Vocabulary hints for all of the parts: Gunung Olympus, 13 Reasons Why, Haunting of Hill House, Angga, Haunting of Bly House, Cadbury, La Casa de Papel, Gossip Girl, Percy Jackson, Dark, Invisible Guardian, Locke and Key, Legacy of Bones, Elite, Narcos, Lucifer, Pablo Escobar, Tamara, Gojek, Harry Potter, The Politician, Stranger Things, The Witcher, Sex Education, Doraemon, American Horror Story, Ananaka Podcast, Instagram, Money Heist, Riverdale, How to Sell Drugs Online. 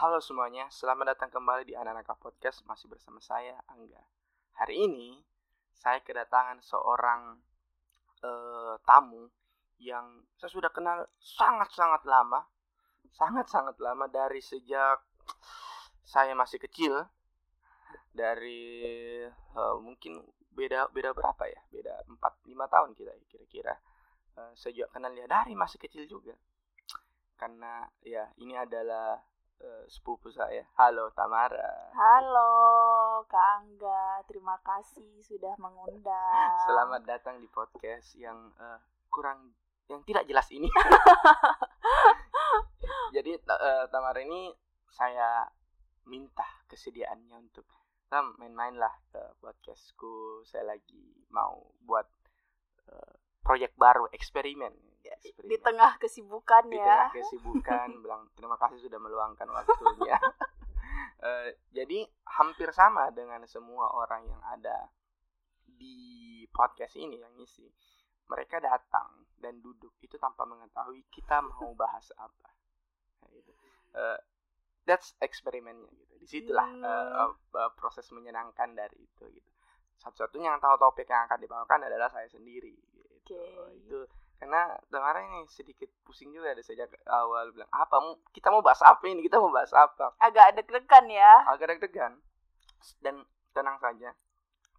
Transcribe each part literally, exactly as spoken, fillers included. Halo semuanya, selamat datang kembali di Ananaka Podcast. Masih bersama saya, Angga. Hari ini, saya kedatangan seorang uh, tamu yang saya sudah kenal sangat-sangat lama. Sangat-sangat lama, dari sejak saya masih kecil. Dari uh, mungkin beda beda berapa ya? Beda empat lima tahun kita kira-kira. Uh, saya juga kenal dia dari masih kecil juga. Karena ya ini adalah sepupu saya. Halo Tamara. Halo Kak Angga, terima kasih sudah mengundang. Selamat datang di podcast yang uh, kurang yang tidak jelas ini. Jadi uh, Tamara ini saya minta kesediaannya untuk Tam, main-mainlah ke podcastku. Saya lagi mau buat uh, proyek baru, eksperimen. Eksperimen. Di tengah kesibukan ya. Di tengah kesibukan, bilang terima kasih sudah meluangkan waktunya. uh, jadi hampir sama dengan semua orang yang ada di podcast ini yang ngisi. Mereka datang dan duduk itu tanpa mengetahui kita mau bahas apa. Uh, that's eksperimennya gitu. Disitulah uh, uh, proses menyenangkan dari itu gitu. Satu-satunya yang tahu topik yang akan dibawakan adalah saya sendiri. Gitu. Okay. Itu karena Tamara ini sedikit pusing juga dari sejak awal, bilang apa mau kita mau bahas apa ini kita mau bahas apa agak deg-degan ya agak deg-degan dan tenang saja,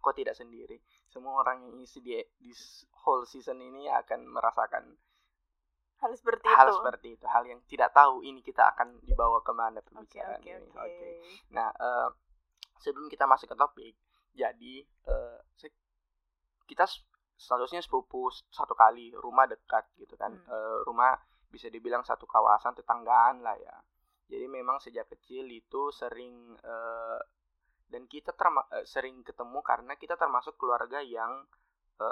kok tidak sendiri. Semua orang yang isi di this whole season ini akan merasakan hal seperti hal itu hal seperti itu hal yang tidak tahu ini kita akan dibawa kemana pembicaraan okay, okay, ini. Oke. Okay. Nah uh, sebelum kita masuk ke topik, jadi uh, kita statusnya sepupu satu kali, rumah dekat gitu kan. hmm. e, Rumah bisa dibilang satu kawasan, tetanggaan lah ya. Jadi memang sejak kecil itu sering e, Dan kita terma- e, sering ketemu karena kita termasuk keluarga yang e,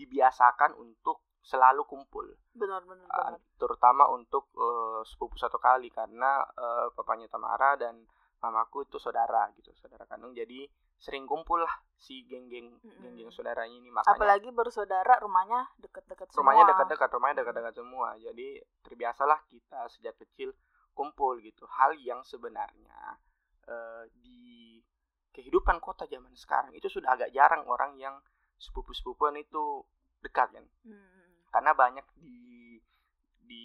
dibiasakan untuk selalu kumpul. Benar-benar e, terutama untuk e, sepupu satu kali. Karena e, papanya Tamara dan mamaku itu saudara gitu, saudara kandung. Jadi sering kumpul lah si geng-geng mm-hmm. geng-geng saudaranya ini, makanya apalagi bersaudara rumahnya dekat-dekat semua. Rumahnya dekat-dekat, rumahnya dekat-dekat semua. Jadi terbiasalah kita sejak kecil kumpul gitu. Hal yang sebenarnya uh, di kehidupan kota zaman sekarang itu sudah agak jarang orang yang sepupu-sepupuan itu dekat kan. Mm. Karena banyak di di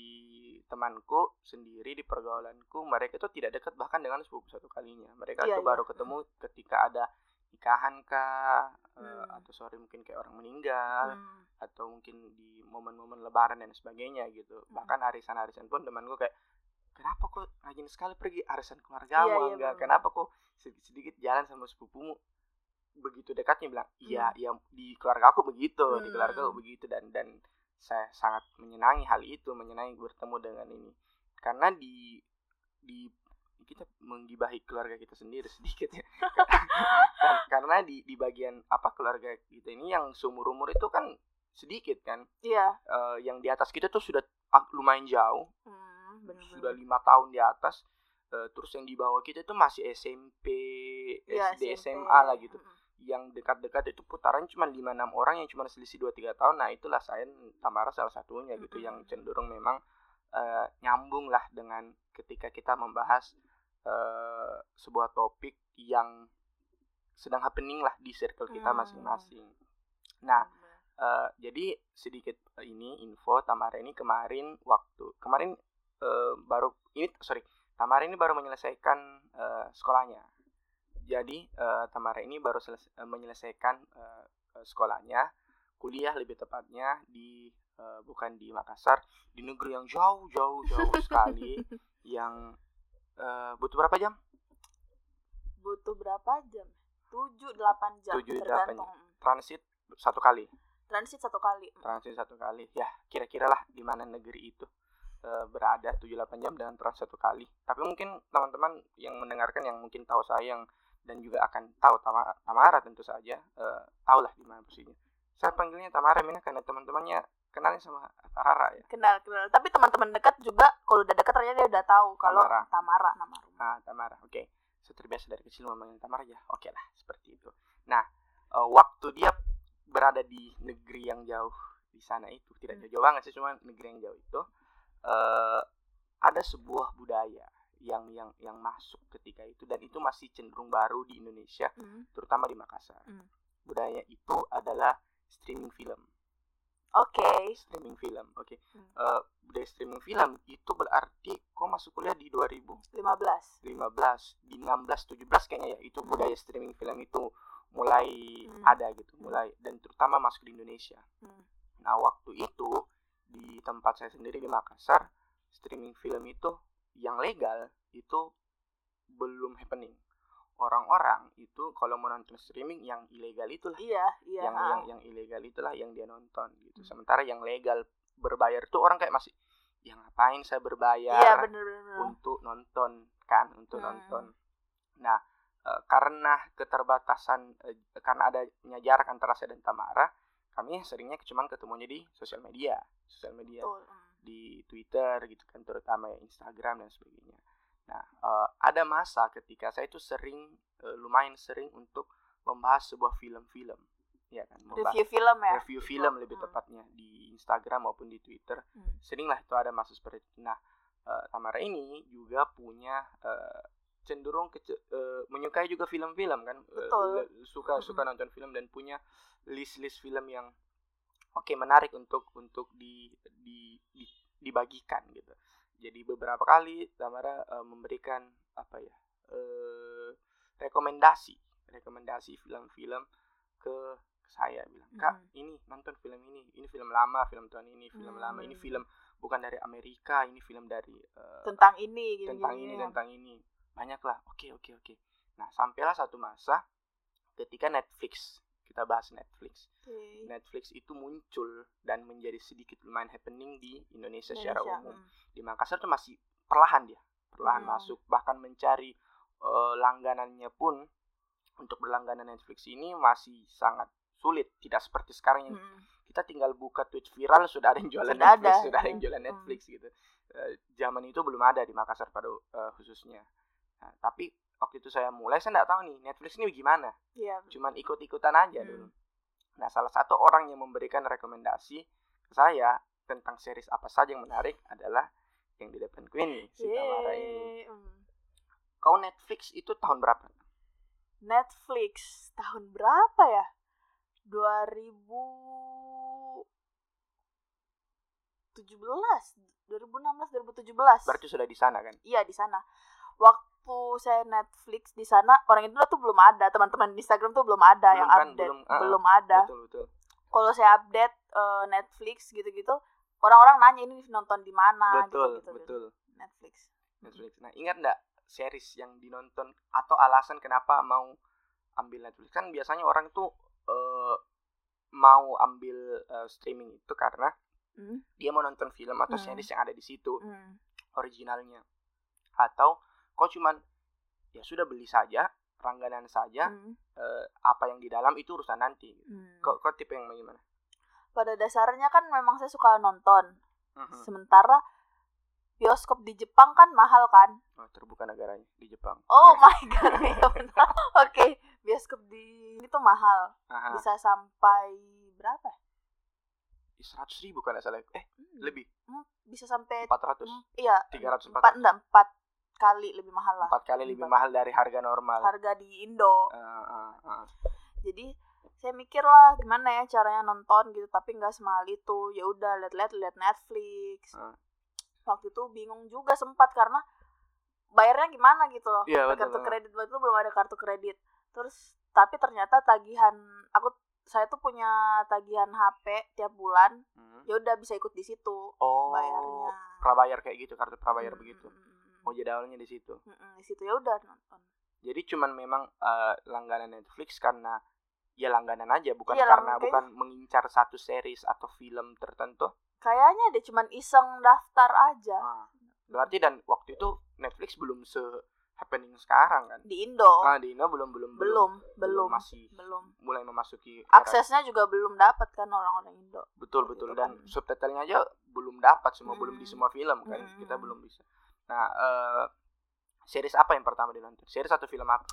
temanku sendiri, di pergaulanku, mereka itu tidak dekat bahkan dengan sepupu satu kalinya. Mereka itu iya, iya. baru ketemu ketika ada nikahan kah, hmm. uh, atau sorry mungkin kayak orang meninggal, hmm. atau mungkin di momen-momen lebaran dan sebagainya gitu. Hmm. Bahkan arisan-arisan pun temanku kayak, kenapa kok rajin sekali pergi arisan keluarga iya, iya, enggak? Kenapa kok sedikit-sedikit jalan sama sepupumu? Begitu dekatnya bilang, iya, hmm. iya di keluarga aku begitu, hmm. di keluarga aku begitu, dan dan saya sangat menyenangi hal itu, menyenangi bertemu dengan ini. Karena di di kita menggibahi keluarga kita sendiri sedikit ya. Karena di di bagian apa keluarga kita ini yang seumur-umur itu kan sedikit kan. Iya. Uh, yang di atas kita tuh sudah lumayan jauh. Hmm, bener-bener. Sudah lima tahun di atas. Uh, terus yang di bawah kita itu masih S M P, ya, S D, S M P. S M A lah gitu. Hmm. Yang dekat-dekat itu putaran cuma lima enam orang yang cuma selisih dua tiga tahun. Nah itulah saya, Tamara salah satunya gitu, mm-hmm. yang cenderung memang uh, nyambung lah dengan ketika kita membahas uh, sebuah topik yang sedang happening lah di circle kita mm-hmm. masing-masing. Nah uh, jadi sedikit ini info, Tamara ini kemarin waktu kemarin uh, baru ini sorry Tamara ini baru menyelesaikan uh, sekolahnya. Jadi uh, Tamara ini baru seles- menyelesaikan uh, sekolahnya, kuliah lebih tepatnya di uh, bukan di Makassar, di negeri yang jauh-jauh jauh sekali, yang uh, butuh berapa jam? Butuh berapa jam? tujuh delapan jam tergantung. Transit satu kali. Transit satu kali. Transit satu kali. Ya, kira-kiralah di mana negeri itu berada tujuh delapan jam dengan transit satu kali. Tapi mungkin teman-teman yang mendengarkan yang mungkin tahu saya yang dan juga akan tahu Tamara, Tamara tentu saja uh, tahulah di mana posisinya. Saya panggilnya Tamara Mina karena teman-temannya kenalnya sama Tamara ya. Kenal kenal. Tapi teman-teman dekat juga kalau udah dekat ternyata dia udah tahu kalau Tamara, Tamara nama rumah. Ah, Tamara. Oke. Okay. Saya terbiasa dari kecil memanggil Tamara ya. Oke okay lah, seperti itu. Nah, uh, waktu dia berada di negeri yang jauh di sana itu tidak jauh hmm. banget sih, cuma negeri yang jauh itu Uh, ada sebuah budaya yang yang yang masuk ketika itu, dan itu masih cenderung baru di Indonesia, mm. terutama di Makassar. Mm. Budaya itu adalah streaming film. Oke. Okay. Streaming film. Oke. Okay. Mm. Uh, budaya streaming film itu berarti kok masuk kuliah di dua ribu lima belas. lima belas. Di enam belas tujuh belas kayaknya ya, itu budaya streaming film itu mulai mm. ada gitu, mulai, dan terutama masuk di Indonesia. Mm. Nah, waktu itu di tempat saya sendiri di Makassar, streaming film itu yang legal itu belum happening. Orang-orang itu kalau mau nonton streaming yang ilegal itulah, iya, iya, yang, yang yang ilegal itulah yang dia nonton gitu. Hmm. Sementara yang legal berbayar tuh orang kayak masih, ya ngapain saya berbayar, iya, bener, bener. untuk nonton kan, untuk hmm. nonton. Nah, e, karena keterbatasan e, karena adanya jarak antara saya dan Tamara, kami seringnya cuman ketemunya di sosial media, sosial media. Oh. Di Twitter gitu kan, terutama Instagram dan sebagainya. Nah, uh, ada masa ketika saya itu sering, uh, lumayan sering untuk membahas sebuah film-film, ya kan? Membahas review film ya? Review film lebih hmm. tepatnya di Instagram maupun di Twitter. Hmm. Seringlah itu ada masa seperti itu. Nah, uh, Tamara ini juga punya uh, cenderung kece- uh, menyukai juga film-film kan? Betul. Uh, suka hmm. suka nonton film dan punya list-list film yang oke, menarik untuk untuk di, di, di dibagikan gitu. Jadi beberapa kali Tamara uh, memberikan apa ya uh, rekomendasi rekomendasi film-film ke saya, bilang, "Kak, mm-hmm. ini nonton film ini, ini film lama, film tahun ini, film mm-hmm. lama, ini film bukan dari Amerika, ini film dari uh, tentang ini, tentang ini, ya. tentang ini, banyaklah." Oke, oke, oke. Nah, sampailah satu masa ketika Netflix. Kita bahas Netflix. Okay. Netflix itu muncul dan menjadi sedikit lumayan happening di Indonesia, Indonesia. secara umum. Hmm. Di Makassar tuh masih perlahan dia, perlahan hmm. masuk. Bahkan mencari uh, langganannya pun untuk berlangganan Netflix ini masih sangat sulit. Tidak seperti sekarang yang hmm. kita tinggal buka Twitch viral sudah ada yang jualan sudah Netflix, ada. sudah ada yang jualan hmm. Netflix gitu. Uh, zaman itu belum ada di Makassar pada uh, khususnya. Nah, tapi waktu itu saya mulai, saya nggak tahu nih Netflix ini gimana, yeah. cuman ikut-ikutan aja hmm. dulu. Nah, salah satu orang yang memberikan rekomendasi ke saya tentang series apa saja yang menarik adalah yang di depanku ini, si Tamara ini. Hmm. Kau Netflix itu tahun berapa? Netflix tahun berapa ya? dua ribu tujuh belas, dua ribu enam belas, dua ribu tujuh belas. Berarti sudah di sana kan? Iya, di sana. Waktu saya Netflix di sana, orang itu tuh belum ada, teman-teman di Instagram tuh belum ada belum yang kan, update, belum, uh, belum ada. Kalau saya update uh, Netflix gitu-gitu, orang-orang nanya ini nonton di mana, betul, gitu-gitu. Betul. Netflix. Netflix. Nah, ingat nggak series yang dinonton atau alasan kenapa mau ambil Netflix? Kan biasanya orang tuh uh, mau ambil uh, streaming itu karena hmm? dia mau nonton film atau hmm. series yang ada di situ, hmm. originalnya, atau kau cuman ya sudah beli saja, langganan saja, hmm. eh, apa yang di dalam itu urusan nanti. hmm. Kau, kau tipe yang bagaimana? Pada dasarnya kan memang saya suka nonton, mm-hmm. sementara bioskop di Jepang kan mahal kan. Oh, terbuka negaranya di Jepang. Oh my god, ya benar. Oke, bioskop di ini tuh mahal. Aha. Bisa sampai berapa? Seratus ribu kan salah. Eh hmm. lebih? Hmm. Bisa sampai empat ratus? Iya. Tiga ratus empat? Enggak, empat kali lebih mahal lah. Empat kali lebih mahal dari harga normal. Harga di Indo. Uh, uh, uh. Jadi saya mikir lah gimana ya caranya nonton gitu, tapi nggak semahal itu. Ya udah lihat-lihat lihat Netflix. Uh. Waktu itu bingung juga sempat karena bayarnya gimana gitu loh. Yeah, betul, kartu betul. Kredit waktu itu belum ada kartu kredit. Terus tapi ternyata tagihan aku saya tuh punya tagihan H P tiap bulan. Hmm. Ya udah bisa ikut di situ. Oh, bayarnya. Prabayar kayak gitu, kartu prabayar hmm. begitu. Oh, jadi awalnya di situ. Mm-mm, di situ ya udah nonton. Jadi cuman memang uh, langganan Netflix karena ya langganan aja, bukan ya, karena langganan. Bukan mengincar satu series atau film tertentu. Kayaknya dia cuman iseng daftar aja. Nah, berarti dan waktu itu Netflix belum se happening sekarang kan? Di Indo. Nah, di Indo belum belum belum belum, belum masih belum mulai memasuki era. Aksesnya juga belum dapat kan orang-orang Indo. Betul betul, dan subtitlenya aja belum dapat semua, hmm. belum di semua film kan. Hmm. Kita belum bisa. Nah, uh, series apa yang pertama dinonton? Series atau film apa?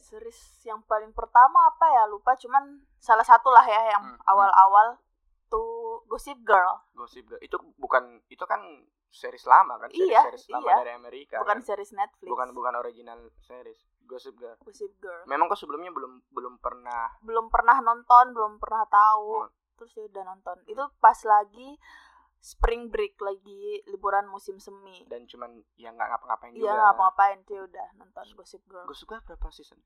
Series yang paling pertama apa ya? Lupa, cuman salah satu lah ya yang hmm, awal-awal hmm. tuh Gossip Girl. Gossip Girl. Itu bukan, itu kan series lama kan, series, iya, series lama iya. dari Amerika. Bukan kan? Series Netflix. Bukan bukan original series. Gossip Girl. Gossip Girl. Memang kok sebelumnya belum belum pernah belum pernah nonton, belum pernah tahu. Hmm. Terus dia udah nonton. Hmm. Itu pas lagi spring break, lagi liburan musim semi. Dan cuman ya enggak ngapa-ngapain juga. Iya, enggak ngapa-ngapain, dia udah nonton Gossip Girl. Gossip Girl berapa season?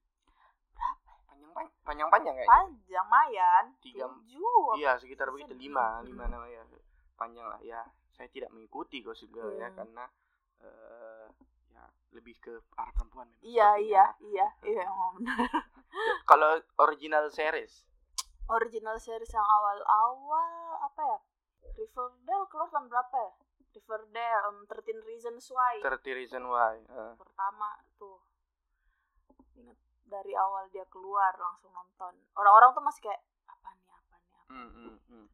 Berapa? Panjang-panjang kayaknya. Panjang mayan. tujuh. Iya, sekitar begitu lima, lima namanya. Panjang lah ya. Saya tidak mengikuti Gossip Girl hmm. ya karena uh, ya lebih ke arah perempuan. Iya iya, iya iya iya benar. Kalau original series, original series yang awal-awal apa ya? Riverdale keluar tahun berapa ya? Riverdale, um, thirteen Reasons Why. thirteen Reasons Why. Uh. Pertama tuh ingat dari awal dia keluar langsung nonton. Orang-orang tuh masih kayak apa nih apa nih apa. Hmm, hmm, hmm.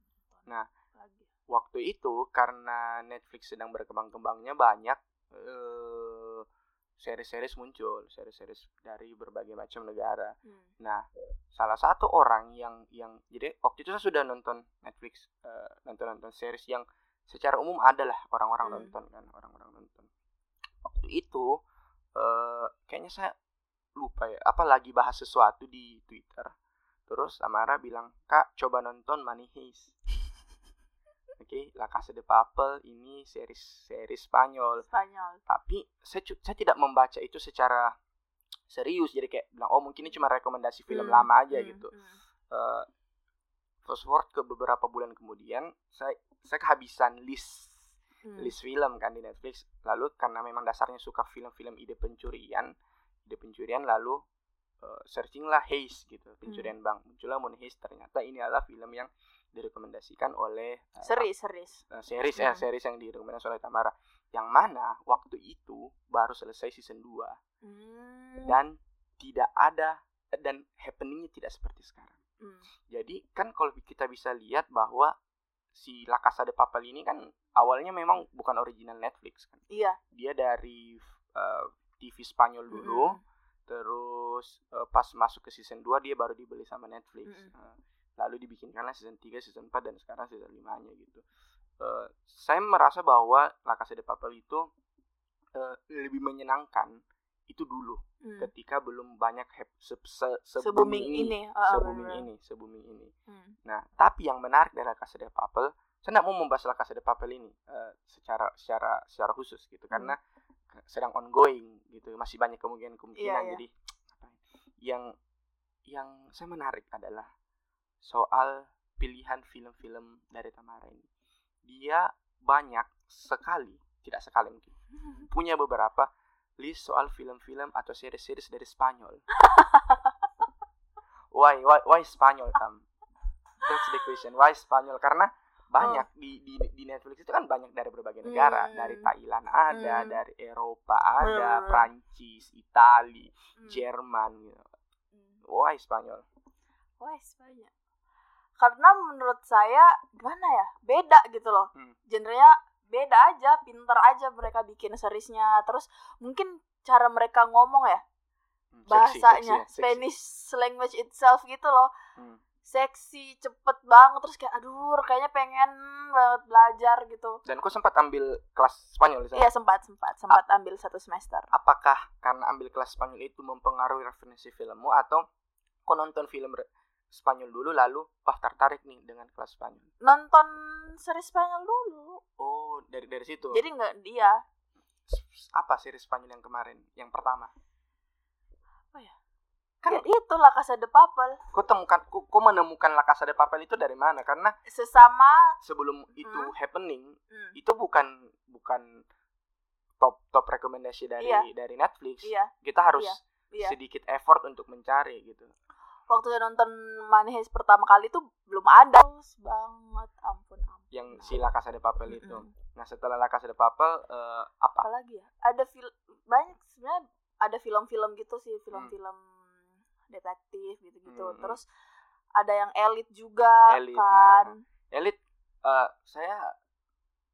Nah. Lagi. Waktu itu karena Netflix sedang berkembang-kembangnya, banyak uh, series-series muncul, series-series dari berbagai macam negara. Hmm. Nah, salah satu orang yang yang jadi waktu itu saya sudah nonton Netflix, uh, nonton-nonton series yang secara umum adalah orang-orang hmm. nonton kan, orang-orang nonton. Waktu itu uh, kayaknya saya lupa ya, apa lagi bahas sesuatu di Twitter. Terus Tamara bilang, "Kak, coba nonton Money Heist." Oke, okay, La Casa de Papel ini series series Spanyol. Spanyol. Tapi saya, saya tidak membaca itu secara serius, jadi kayak bilang oh mungkin ini cuma rekomendasi film hmm, lama aja hmm, gitu. Hmm. Uh, fast forward ke beberapa bulan kemudian, saya saya kehabisan list hmm. list film kan di Netflix. Lalu karena memang dasarnya suka film-film ide pencurian, ide pencurian lalu uh, searching lah heist gitu, pencurian hmm. bank. Muncullah Money Heist, ternyata ini adalah film yang direkomendasikan oleh uh, series series uh, series hmm. ya series yang direkomendasikan oleh Tamara, yang mana waktu itu baru selesai season dua hmm. dan tidak ada dan happeningnya tidak seperti sekarang. hmm. Jadi kan kalau kita bisa lihat bahwa si La Casa de Papel ini kan awalnya memang bukan original Netflix kan, iya dia dari uh, T V Spanyol dulu, hmm. terus uh, pas masuk ke season dua dia baru dibeli sama Netflix. hmm. uh, Lalu dibikinkanlah season tiga, season empat, dan sekarang season lima-nya gitu. Uh, saya merasa bahwa La Casa de Papel itu uh, lebih menyenangkan itu dulu. Hmm. Ketika belum banyak hap- se-se-se-booming ini. Se-booming ini, se-booming ini. Hmm. Nah, tapi yang menarik dari La Casa de Papel, saya tidak mau membahas La Casa de Papel ini uh, secara secara secara khusus gitu. Hmm. Karena sedang ongoing gitu. Masih banyak kemungkinan-kemungkinan. Yeah, yeah. Jadi, yang yang saya menarik adalah soal pilihan film-film dari Tamara ini. Dia banyak sekali, tidak sekali mungkin, punya beberapa list soal film-film atau series-series dari Spanyol. Why, why, why Spanyol, Tam? That's the question. Why Spanyol? Karena banyak, oh. di, di di Netflix itu kan banyak dari berbagai negara. Hmm. Dari Thailand ada, hmm. dari Eropa ada, hmm. Prancis, Itali, hmm. Jerman. You know. Why Spanyol? Why Spanyol? Karena menurut saya gimana ya, beda gitu loh, hmm. genrenya beda aja, pinter aja mereka bikin seriesnya. Terus mungkin cara mereka ngomong ya, hmm, bahasanya seksi, seksi, Spanish seksi. Language itself gitu loh, hmm. seksi, cepet banget. Terus kayak aduh kayaknya pengen banget belajar gitu. Dan aku sempat ambil kelas Spanyol disana. Iya sempat, sempat, sempat A- ambil satu semester. Apakah karena ambil kelas Spanyol itu mempengaruhi referensi filmmu, atau kau nonton film re- Spanyol dulu lalu wah tertarik nih dengan kelas Spanyol. Nonton series Spanyol dulu. Oh, dari dari situ. Jadi enggak dia. Apa series Spanyol yang kemarin, yang pertama? Apa ya? Kan ya, itu La Casa de Papel. Kok temukan kok menemukan La Casa de Papel itu dari mana? Karena sesama sebelum itu hmm. happening, hmm. itu bukan bukan top top rekomendasi dari iya. dari Netflix. Iya. Kita harus iya. Iya. sedikit effort untuk mencari gitu. Waktu saya nonton Money Heist pertama kali itu belum ada. Terus banget, ampun ampun. Yang si La Casa de Papel itu. Mm-hmm. Nah setelah La Casa de Papel uh, apa? Apa lagi ya? Ada film banyak sebenarnya, ada film-film gitu sih, film-film hmm. detektif gitu-gitu. Hmm. Terus ada yang Elite juga, Elite, kan? Nah. Elite uh, saya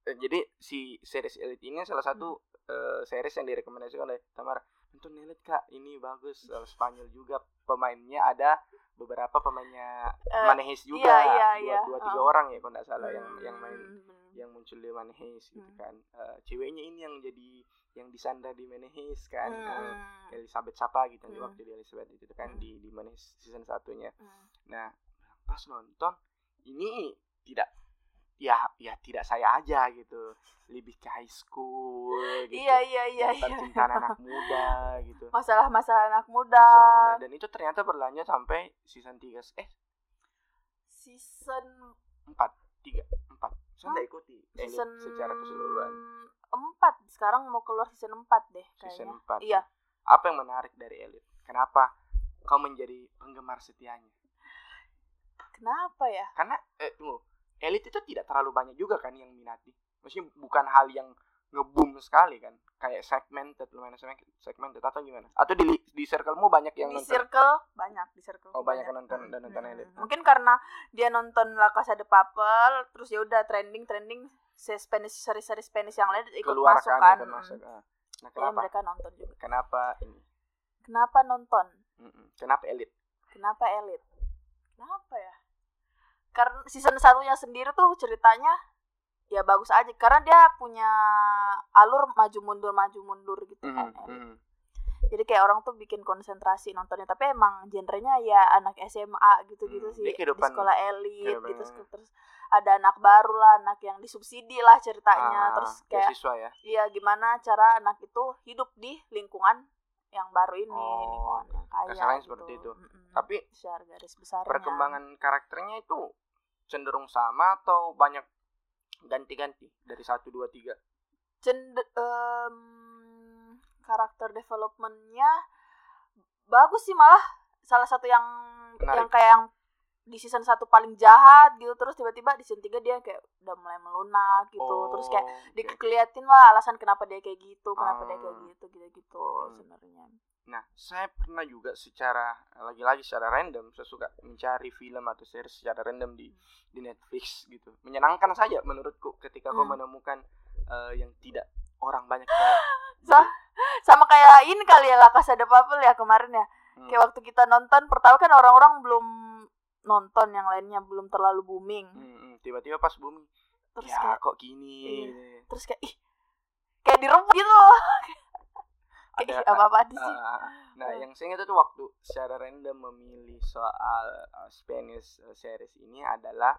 uh, jadi si series Elite ini salah satu hmm. uh, series yang direkomendasikan oleh Tamara. nonton Elite Kak, ini bagus, uh, Spanyol juga pemainnya, ada beberapa pemainnya uh, Money Heist juga, iya, iya, dua, iya. dua tiga uh. orang ya kalau nggak salah, hmm. yang yang main hmm. yang muncul di Money Heist gitu hmm. kan, uh, ceweknya ini yang jadi yang disandar di Money Heist kan, hmm. uh, Elizabeth siapa gitu, hmm. waktu di Elizabeth itu kan hmm. di di Money Heist season satunya. hmm. Nah pas nonton ini tidak, ya ya tidak saya aja gitu, lebih ke high school gitu, iya iya iya percintaan iya. anak muda gitu, masalah-masalah anak muda. Masalah, dan itu ternyata berlanjut sampai season tiga, eh season empat tiga empat saya nggak ikuti season secara keseluruhan empat, sekarang mau keluar season empat deh kayaknya. Season empat iya. Apa yang menarik dari Elite, kenapa kau menjadi penggemar setianya? Kenapa ya? Karena eh tunggu, Elite itu tidak terlalu banyak juga kan yang minati. Maksudnya bukan hal yang nge-boom sekali kan. Kayak segmented, lumayan segmented atau gimana? Atau di di circle-mu banyak yang di nonton? Di circle banyak, di circle. Oh, banyak yang nonton dan nonton hmm. Elite. Mungkin karena dia nonton La Casa de Papel, terus ya udah trending-trending Spanish, seri-seri Spanish yang lain ikut keluar masuk kan. Masuk. Nah, nah kenapa? Ya, mereka nonton juga. Kenapa ini? Kenapa nonton? Mm-mm. Kenapa Elite? Kenapa Elite? Kenapa ya? Karena season satunya sendiri tuh ceritanya ya bagus aja, karena dia punya alur maju mundur maju mundur gitu kan. Mm-hmm. Mm-hmm. Jadi kayak orang tuh bikin konsentrasi nontonnya, tapi emang genrenya ya anak S M A gitu-gitu mm-hmm. sih, di sekolah elit gitu. Terus ada anak baru lah, anak yang disubsidi lah ceritanya. ah, Terus kayak ya. Iya, gimana cara anak itu hidup di lingkungan yang baru ini, oh, lingkungan yang kaya gitu. Seperti itu. Mm-hmm. Tapi besar, garis besarnya perkembangan karakternya itu cenderung sama atau banyak ganti-ganti dari satu dua tiga? Cender- um, karakter developmentnya bagus sih, malah salah satu yang menarik. Yang kayak yang di season satu paling jahat gitu, terus tiba-tiba di season tiga dia kayak udah mulai melunak gitu. Oh, terus kayak okay. dikeliatin lah alasan kenapa dia kayak gitu, kenapa um, dia kayak gitu gitu-gitu hmm. sebenarnya. Nah, saya pernah juga secara lagi-lagi secara random, saya suka mencari film atau series secara random di hmm. di Netflix gitu. Menyenangkan saja menurutku ketika hmm. kau menemukan uh, yang tidak orang banyak tahu. Sa- sama kayak ini kali ya, La Casa de Papel ya kemarin ya. Hmm. Kayak waktu kita nonton pertama kan orang-orang belum nonton, yang lainnya belum terlalu booming. Hmm, tiba-tiba pas booming, terus ya, kayak kok gini. Iya. Terus kayak ih, kayak direbut gitu. Ada eh, apa-apa sih? Uh, nah, yang saya ingat itu waktu secara random memilih soal uh, Spanish uh, series ini adalah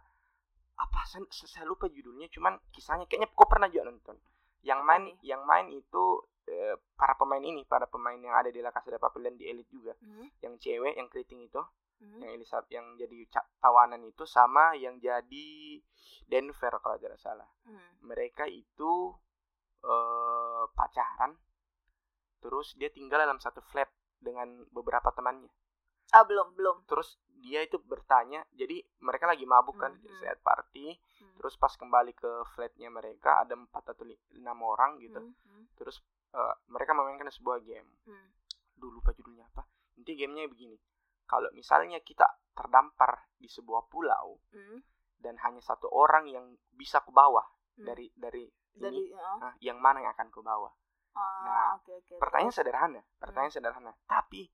apa? Saya, saya lupa judulnya, cuman kisahnya kayaknya kok pernah juga nonton. Yang main, hmm. yang main itu uh, para pemain ini, para pemain yang ada di La Casa de Papel dan di Elite juga. Hmm. Yang cewek, yang keriting itu, hmm. yang Elizabeth, yang jadi tawanan itu, sama yang jadi Denver kalau tidak salah. Hmm. Mereka itu uh, pacaran. Terus dia tinggal dalam satu flat dengan beberapa temannya. Ah, belum, belum. Terus dia itu bertanya, jadi mereka lagi mabuk kan, mm-hmm. set party. Mm-hmm. Terus pas kembali ke flatnya mereka ada empat atau enam orang gitu. Mm-hmm. Terus uh, mereka memainkan sebuah game. Mm. Duh, lupa judulnya apa. Nanti gamenya begini. Kalau misalnya kita terdampar di sebuah pulau mm. dan hanya satu orang yang bisa ke bawah mm. dari dari ini, dari, ya. Nah, yang mana yang akan ke bawah? Nah, oh, okay, okay. pertanyaan sederhana, pertanyaan hmm. sederhana, tapi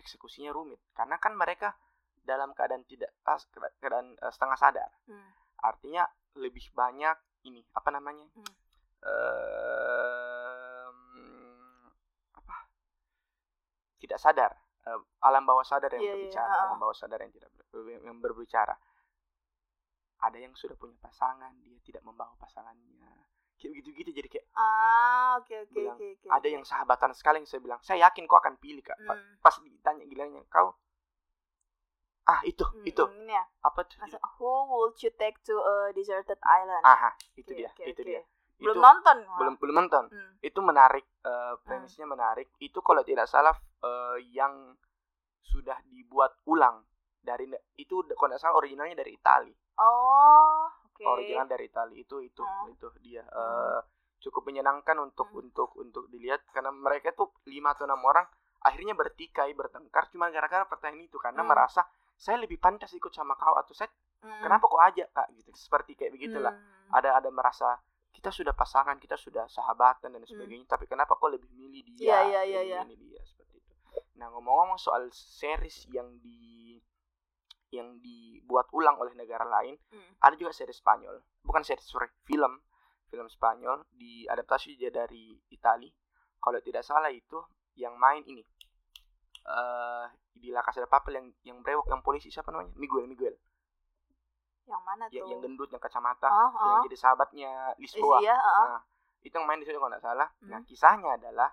eksekusinya rumit, karena kan mereka dalam keadaan tidak keadaan uh, setengah sadar, hmm. artinya lebih banyak ini apa namanya, hmm. uh, apa, tidak sadar, uh, alam bawah sadar yang yeah, berbicara, yeah. alam bawah sadar yang tidak ber- yang berbicara, ada yang sudah punya pasangan, dia tidak membawa pasangannya. Kayak gitu-gitu, jadi kayak ah, okay, okay, bilang, okay, okay, ada okay. yang sahabatan sekali yang saya bilang, saya yakin kau akan pilih Kak. Hmm. Pas ditanya gilanya, kau ah itu, hmm, itu. Ya. Apa tuh? Masa, who would you take to a deserted island? Aha, itu okay, dia, okay, itu okay. dia. Belum itu, nonton. Belum belum nonton. Hmm. Itu menarik, uh, premisnya hmm. menarik. Itu kalau tidak salah uh, yang sudah dibuat ulang dari itu kalau tidak salah originalnya dari Itali. Oh. Okay. Original dari Itali itu itu hmm. itu dia hmm. uh, cukup menyenangkan untuk hmm. untuk untuk dilihat, karena mereka tuh lima atau enam orang akhirnya bertikai bertengkar cuma gara-gara pertanyaan itu, karena hmm. merasa saya lebih pantas ikut sama kau atau saya hmm. kenapa kau ajak Kak gitu, seperti kayak begitulah. hmm. ada ada merasa kita sudah pasangan, kita sudah sahabatan dan sebagainya, hmm. tapi kenapa kok lebih milih dia? Yeah, yeah, yeah, yeah. Milih dia seperti itu. Nah, ngomong-ngomong soal series yang di yang dibuat ulang oleh negara lain, hmm. ada juga series Spanyol, bukan series film, film Spanyol diadaptasi juga dari Italia. Kalau tidak salah itu yang main ini uh, di La Casa de Papel yang yang brewok, yang polisi, siapa namanya? Miguel, Miguel. Yang mana tuh? Ya, yang gendut, yang kacamata, oh, oh. yang jadi sahabatnya Lisboa. Iya, oh. Nah, itu yang main di situ kalau nggak salah. Hmm. Nah, kisahnya adalah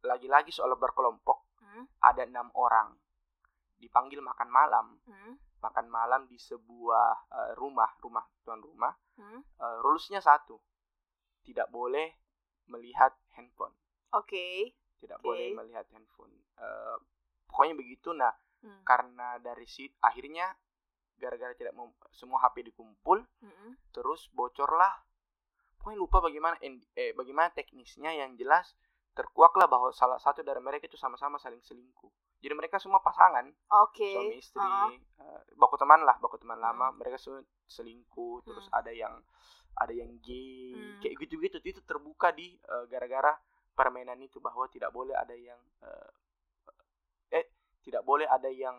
lagi-lagi soal berkelompok. Hmm. Ada enam orang dipanggil makan malam, hmm. makan malam di sebuah uh, rumah, rumah tuan rumah. Hmm. Uh, rulesnya satu, tidak boleh melihat handphone. Oke. Okay. Tidak okay. boleh melihat handphone. Uh, pokoknya begitu. Nah, hmm. karena dari situ akhirnya gara-gara tidak mem- semua H P dikumpul, mm-hmm. terus bocorlah. Pokoknya lupa bagaimana eh, bagaimana teknisnya, yang jelas terkuaklah bahwa salah satu dari mereka itu sama-sama saling selingkuh. Jadi mereka semua pasangan, okay. suami istri, uh-huh. uh, baku teman lah, baku teman lama. Mm. Mereka semua selingkuh, terus mm. ada yang ada yang gay, mm. kayak gitu-gitu. Itu terbuka di uh, gara-gara permainan itu, bahwa tidak boleh ada yang uh, eh tidak boleh ada yang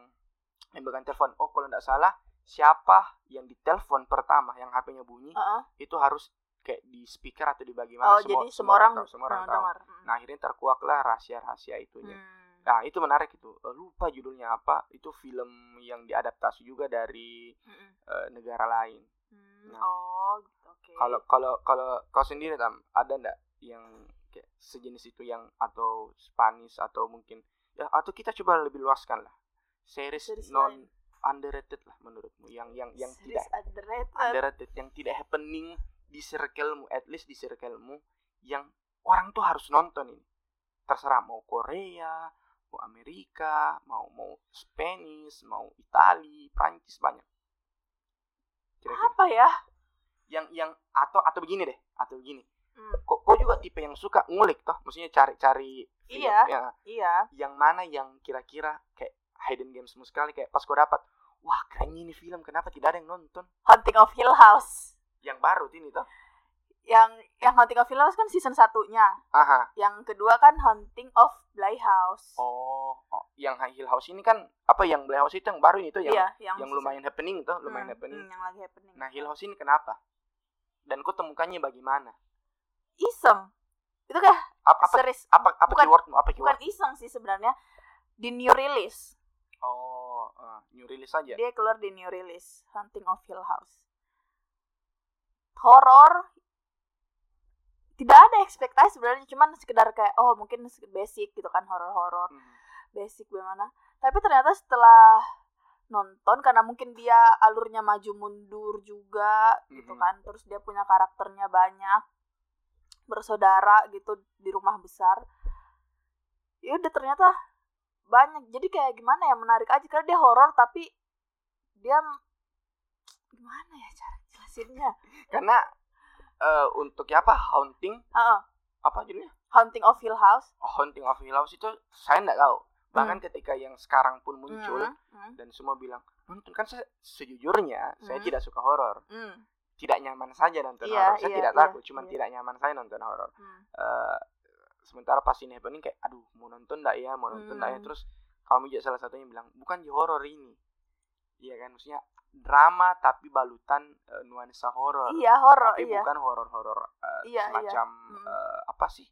memegang telepon. Oh, kalau tidak salah, siapa yang ditelepon pertama yang H P-nya bunyi, uh-uh. itu harus kayak di speaker atau di bagaimana, oh, semua, jadi semua orang tahu, semua orang tahu. Nah, akhirnya terkuaklah rahasia-rahasia itunya. hmm. Nah, itu menarik itu. Lupa judulnya apa. Itu film yang diadaptasi juga dari uh, negara lain. hmm. Nah, oh, okay. kalau kalau kalau kau sendiri Tam, ada nggak yang kayak sejenis itu, yang atau Spanish atau mungkin ya, atau kita coba lebih luaskan lah, series, series non lain. Underrated lah menurutmu, yang yang yang series tidak underrated. underrated yang tidak happening di circlemu, at least di circlemu, yang orang tuh harus nonton ini. Terserah mau Korea, mau Amerika, mau mau Spanish, mau Itali, Prancis, banyak. Kira-kira. Apa ya? Yang yang atau atau begini deh, atau begini. Hmm. Kok kok juga tipe yang suka ngulik toh, maksudnya cari-cari film, iya, ya, iya. Yang mana yang kira-kira kayak hidden game semua sekali, kayak pas gue dapat, wah kayaknya ini film, kenapa tidak ada yang nonton? Haunting of Hill House. Yang baru ini tuh. Yang yang Haunting of Hill House kan season satunya. Aha. Yang kedua kan Haunting of Bly House. Oh, oh, yang Hill House ini kan apa, yang Bly House itu yang baru itu, yang iya, yang, yang lumayan happening tuh, lumayan hmm, happening. Hmm, yang lagi happening. Nah, Hill House ini kenapa? Dan kok temukannya bagaimana? Iseng. Itu kah? Apa apa series, apa, apa bukan, keywordmu? Apa keyword? Bukan iseng sih sebenarnya. Di new release. Oh, uh, new release aja. Dia keluar di new release, Haunting of Hill House. Horror, tidak ada ekspektasi sebenarnya, cuman sekedar kayak, oh mungkin basic gitu kan, horror-horror, hmm. basic bagaimana. Tapi ternyata setelah nonton, karena mungkin dia alurnya maju mundur juga, hmm. gitu kan, terus dia punya karakternya banyak, bersaudara gitu di rumah besar. Ya udah, ternyata banyak, jadi kayak gimana ya, menarik aja karena dia horor, tapi dia gimana ya cara jelasinnya, karena uh, untuk ya apa haunting uh-uh. apa judulnya, Haunting of Hill House. Haunting of Hill House itu saya nggak tahu, bahkan hmm. ketika yang sekarang pun muncul hmm. Hmm. dan semua bilang nonton, kan saya sejujurnya hmm. saya tidak suka horor, hmm. tidak nyaman saja nonton yeah, horor, saya yeah, tidak takut, yeah, cuman yeah. tidak nyaman saya nonton horor. hmm. uh, Sementara pas ini happening kayak, aduh mau nonton gak ya, mau nonton gak hmm. ya. Terus kamu juga salah satunya bilang, bukan horor ini. Iya kan, maksudnya drama tapi balutan uh, nuansa horor. Iya, horor. Tapi iya. bukan horor-horor uh, iya, semacam iya. Hmm. Uh, apa sih,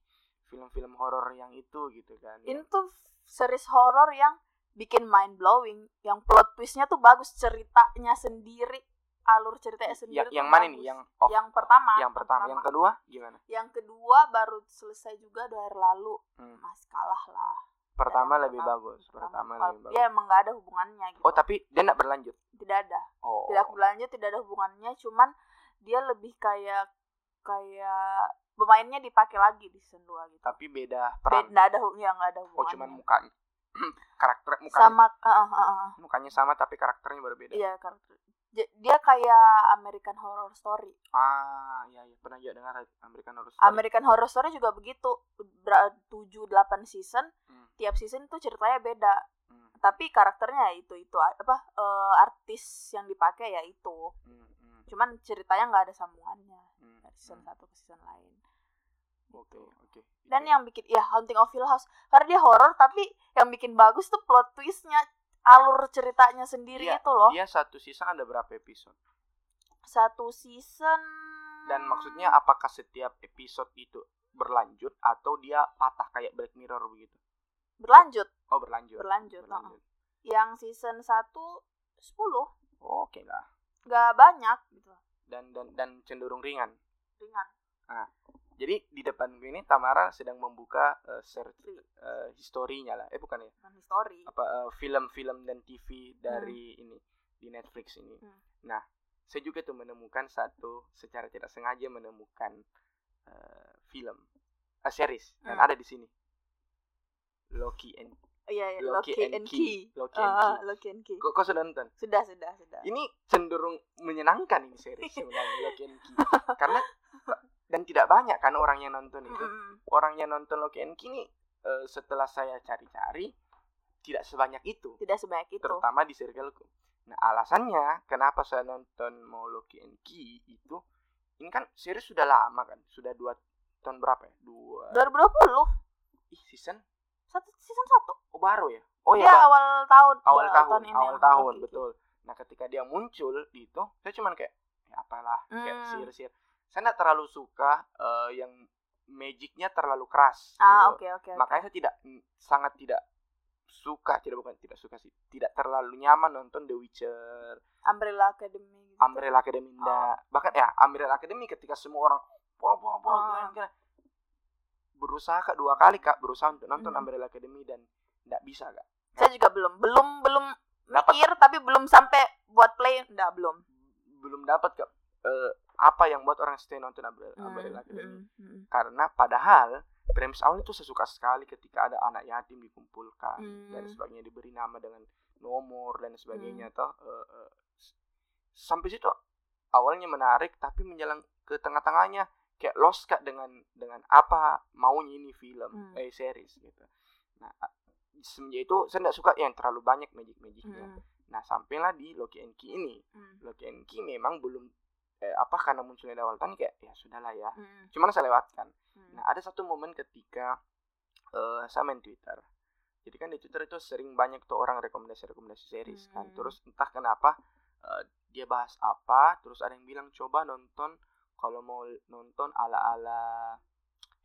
film-film horor yang itu gitu kan. Ya. Ini tuh series horor yang bikin mind blowing, yang plot twistnya tuh bagus, ceritanya sendiri, alur ceritanya sendiri. Ya, yang mana bagus. Nih? Yang, oh, yang pertama. Yang pertama. Yang kedua gimana? Yang kedua baru selesai juga dua hari lalu. Hmm. Mas kalah lah. Pertama lebih pertama, bagus. Pertama, pertama lebih bagus. Dia emang gak ada hubungannya gitu. Oh, tapi dia gak berlanjut? Tidak ada. Oh. Tidak berlanjut, tidak ada hubungannya. Cuman dia lebih kayak kayak pemainnya dipakai lagi di season dua gitu. Tapi beda peran. Beda, gak ada, ya, gak ada hubungannya. Oh, cuman mukanya. Karakter mukanya. Sama. Uh, uh, uh. Mukanya sama tapi karakternya berbeda. Iya, karakter. Dia kayak American Horror Story. Ah, iya, iya. Pernah juga dengar American Horror Story. American Horror Story juga begitu. tujuh delapan season, hmm. tiap season tuh ceritanya beda. Hmm. Tapi karakternya itu-itu apa uh, artis yang dipakai ya itu. Hmm, hmm. Cuman ceritanya enggak ada sambungannya. Hmm. dari season hmm. satu ke season lain. Oke, okay, oke. Okay. Dan yang bikin ya Haunting of Hill House, karena dia horor tapi yang bikin bagus tuh plot twist-nya, alur ceritanya sendiri ya, itu loh. Iya, satu season ada berapa episode? Satu season. Dan maksudnya apakah setiap episode itu berlanjut atau dia patah kayak Black Mirror begitu? Berlanjut. Oh, berlanjut. Berlanjut. berlanjut. Oh. Yang season satu sepuluh. Oh, oke okay lah. Enggak banyak gitu. Dan dan dan cenderung ringan. Ringan. Nah. Jadi di depan gue ini Tamara sedang membuka uh, search uh, historinya lah. Eh bukan ya? History. Apa uh, film-film dan T V dari hmm. ini di Netflix ini. Hmm. Nah, saya juga tuh menemukan satu secara tidak sengaja menemukan uh, film, uh, series hmm. yang ada di sini. Locke and oh, iya, iya. Locke and Key. Locke and Key. Locke and Key. Kok sudah nonton? Sudah, sudah, sudah. Ini cenderung menyenangkan ini series sebenarnya Locke and Key. Karena dan tidak banyak kan orang yang nonton itu. Mm. Orang yang nonton Locke and Key ini uh, setelah saya cari-cari tidak sebanyak itu. Tidak sebanyak itu. Terutama di circleku. Nah, alasannya kenapa saya nonton mau Locke and Key itu ini kan series sudah lama kan. Sudah dua tahun berapa ya? dua ribu dua puluh. Ih, season satu season satu. Oh, baru ya. Oh ya, ya awal tahun. Awal tahun, tahun ini awal tahun, ini. Betul. Nah, ketika dia muncul itu saya cuman kayak ya apalah mm. kayak series-series. Saya nggak terlalu suka uh, yang magicnya terlalu keras. Ah, gitu. okay, okay, Makanya okay. saya tidak sangat tidak suka, tidak bukan tidak suka sih, tidak terlalu nyaman nonton The Witcher, Umbrella Academy, gitu. Umbrella Academy, oh. bahkan ya Umbrella Academy ketika semua orang wah wah wah keren-keren, berusaha kak dua kali kak berusaha untuk nonton hmm. Umbrella Academy dan nggak bisa kak. Saya juga belum belum belum dapat. Mikir tapi belum sampai buat play, nggak belum belum dapat kak. Uh, apa yang buat orang stay nonton Umbrella Academy mm, mm, mm. karena padahal premis awal itu sesuka sekali ketika ada anak yatim dikumpulkan mm. dan sebagainya diberi nama dengan nomor dan sebagainya mm. toh uh, uh, sampai situ awalnya menarik tapi menjelang ke tengah-tengahnya kayak lost kak dengan dengan apa maunya ini film mm. eh series gitu. Nah semenjak itu saya tidak suka yang terlalu banyak magic-magicnya. Mm. Nah sampailah di Locke and Key ini mm. Locke and Key memang belum Eh, apa karena munculnya di awal tahun kayak ya sudahlah ya hmm. cuman saya lewatkan. hmm. Nah ada satu momen ketika uh, saya main Twitter, jadi kan di Twitter itu sering banyak tuh orang rekomendasi-rekomendasi series hmm. kan, terus entah kenapa uh, dia bahas apa, terus ada yang bilang coba nonton kalau mau nonton ala-ala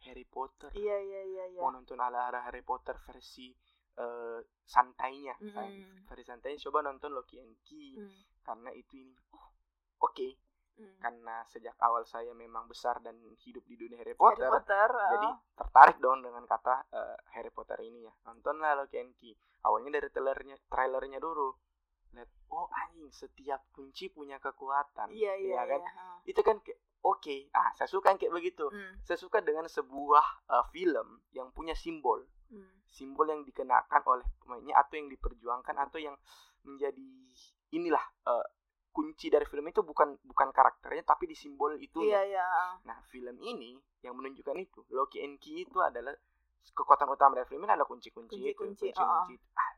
Harry Potter, iya iya iya ya. mau nonton ala-ala Harry Potter versi uh, santainya hmm. kan? Versi santainya coba nonton Locke and Key hmm. karena itu ini oh, oke okay. Hmm. Karena sejak awal saya memang besar dan hidup di dunia Harry Potter, Harry Potter oh. jadi tertarik dong dengan kata uh, Harry Potter ini ya. Nontonlah Locke and Key. Awalnya dari trailernya, trailernya dulu. Lihat, oh anjing, setiap kunci punya kekuatan. Iya iya. Ya, kan? Iya. Itu kan oke. Okay. Ah, saya suka kayak begitu. Hmm. Saya suka dengan sebuah uh, film yang punya simbol, hmm. simbol yang dikenakan oleh pemainnya atau yang diperjuangkan atau yang menjadi inilah. Uh, kunci dari film itu bukan bukan karakternya tapi di simbol itu. Iya, iya. Nah, film ini yang menunjukkan itu. Locke and Key itu adalah kekuatan utama dari film ini adalah kunci-kunci kunci, itu. Kunci, kunci. Oh. Ah,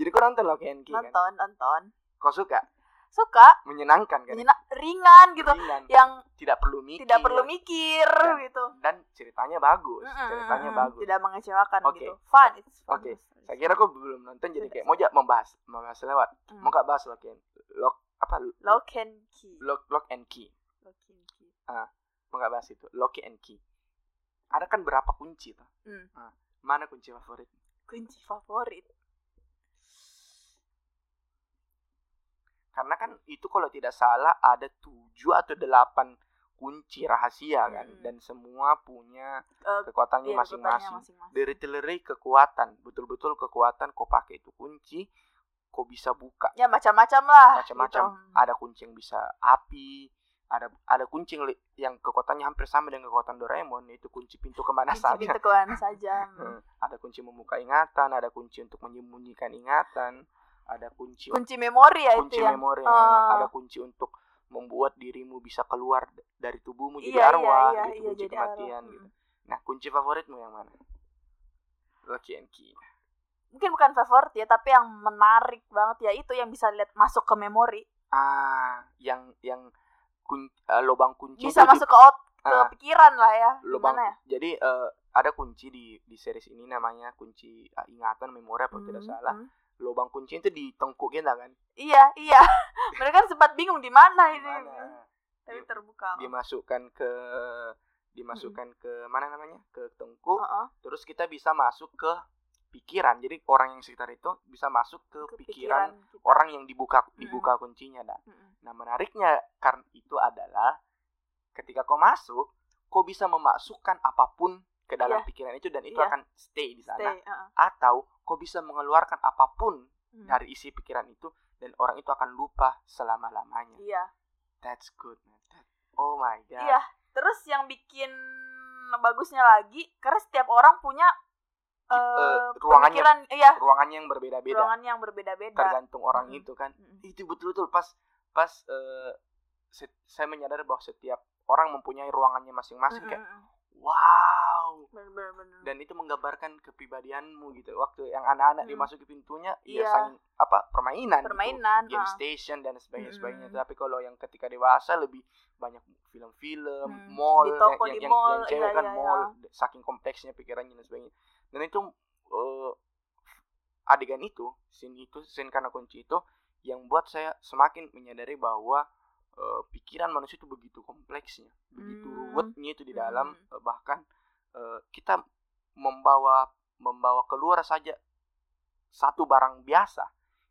jadi kau nonton Locke and Key nonton, kan? Nonton, nonton. Kau suka? Suka. Menyenangkan kan? Menyena- ringan gitu. Ringan. Yang tidak perlu mikir. Tidak perlu mikir dan, gitu. Dan ceritanya bagus. Mm-hmm. Ceritanya bagus. Tidak mengecewakan okay. gitu. Fun. Oke. Okay. Saya kira kau belum nonton jadi kayak mau jak membahas, membahas lewat. Mm. Mau enggak bahas Locke and Locke apa Locke and Key Lock Lock and Key Locke and Key ah nggak bahas itu Locke and Key ada kan berapa kunci tuh mm. ah, mana kunci favorit kunci favorit karena kan itu kalau tidak salah ada tujuh atau delapan kunci rahasia kan mm. dan semua punya uh, kekuatannya iya, masing-masing. masing-masing dari teleri kekuatan betul-betul kekuatan kau pakai itu kunci kok bisa buka ya macam-macam lah macam-macam gitu. Ada kunci yang bisa api, ada ada kunci yang kekuatannya hampir sama dengan kekuatan Doraemon, itu kunci pintu kemana kunci saja pintu kemana saja ada kunci membuka ingatan, ada kunci untuk menyembunyikan ingatan, ada kunci kunci memori ya kunci itu memori yang, yang, uh... ada kunci untuk membuat dirimu bisa keluar dari tubuhmu jadi iya, arwah iya, iya, gitu, iya, kunci jadi kematian arwah. Gitu nah kunci favoritmu yang mana Locke and Key mungkin bukan favorit ya tapi yang menarik banget ya itu yang bisa lihat masuk ke memori ah yang yang kun, uh, lubang kunci bisa masuk di, ke ot- uh, pikiran lah ya. Lubang, ya? Jadi uh, ada kunci di di series ini namanya kunci uh, ingatan memori kalau hmm, tidak salah. Hmm. Lubang kunci itu di tengkuk kita kan? Iya iya. Mereka sempat bingung di mana ini. Dimana? Tapi terbuka. Dimasukkan ke dimasukkan hmm. ke mana namanya ke tengkuk. Uh-uh. Terus kita bisa masuk ke pikiran. Jadi orang yang sekitar itu bisa masuk ke, ke pikiran, pikiran orang yang dibuka dibuka hmm. kuncinya dah. Hmm. Nah menariknya karena itu adalah ketika kau masuk, kau bisa memasukkan apapun ke dalam yeah. pikiran itu dan itu yeah. akan stay di sana. Stay, uh-uh. Atau kau bisa mengeluarkan apapun hmm. dari isi pikiran itu dan orang itu akan lupa selama-lamanya. Iya. Yeah. That's good. Oh my god. Iya. Yeah. Terus yang bikin bagusnya lagi, karena setiap orang punya Uh, ruangannya, pemikiran, iya, ruangannya yang berbeda-beda. Ruangannya yang berbeda-beda. Tergantung orang hmm. itu kan. Hmm. Itu betul-betul pas pas uh, set, saya menyadari bahwa setiap orang mempunyai ruangannya masing-masing hmm. kayak wow. Bener-bener. Dan itu menggambarkan kepribadianmu gitu. Waktu yang anak-anak hmm. dimasuki pintunya, yeah. ya saking apa permainan, permainan gitu, game ah. station dan sebagainya hmm. sebagainya. Tapi kalau yang ketika dewasa lebih banyak film-film, hmm. mall, di toko, yang, di yang, mall, yang cewek iya, kan iya, mall, iya. saking kompleksnya pikirannya dan sebagainya. Dan itu uh, adegan itu, scene itu, scene karena kunci itu yang buat saya semakin menyadari bahwa uh, pikiran manusia itu begitu kompleksnya, hmm. begitu ruwetnya itu di dalam hmm. uh, bahkan uh, kita membawa membawa keluar saja satu barang biasa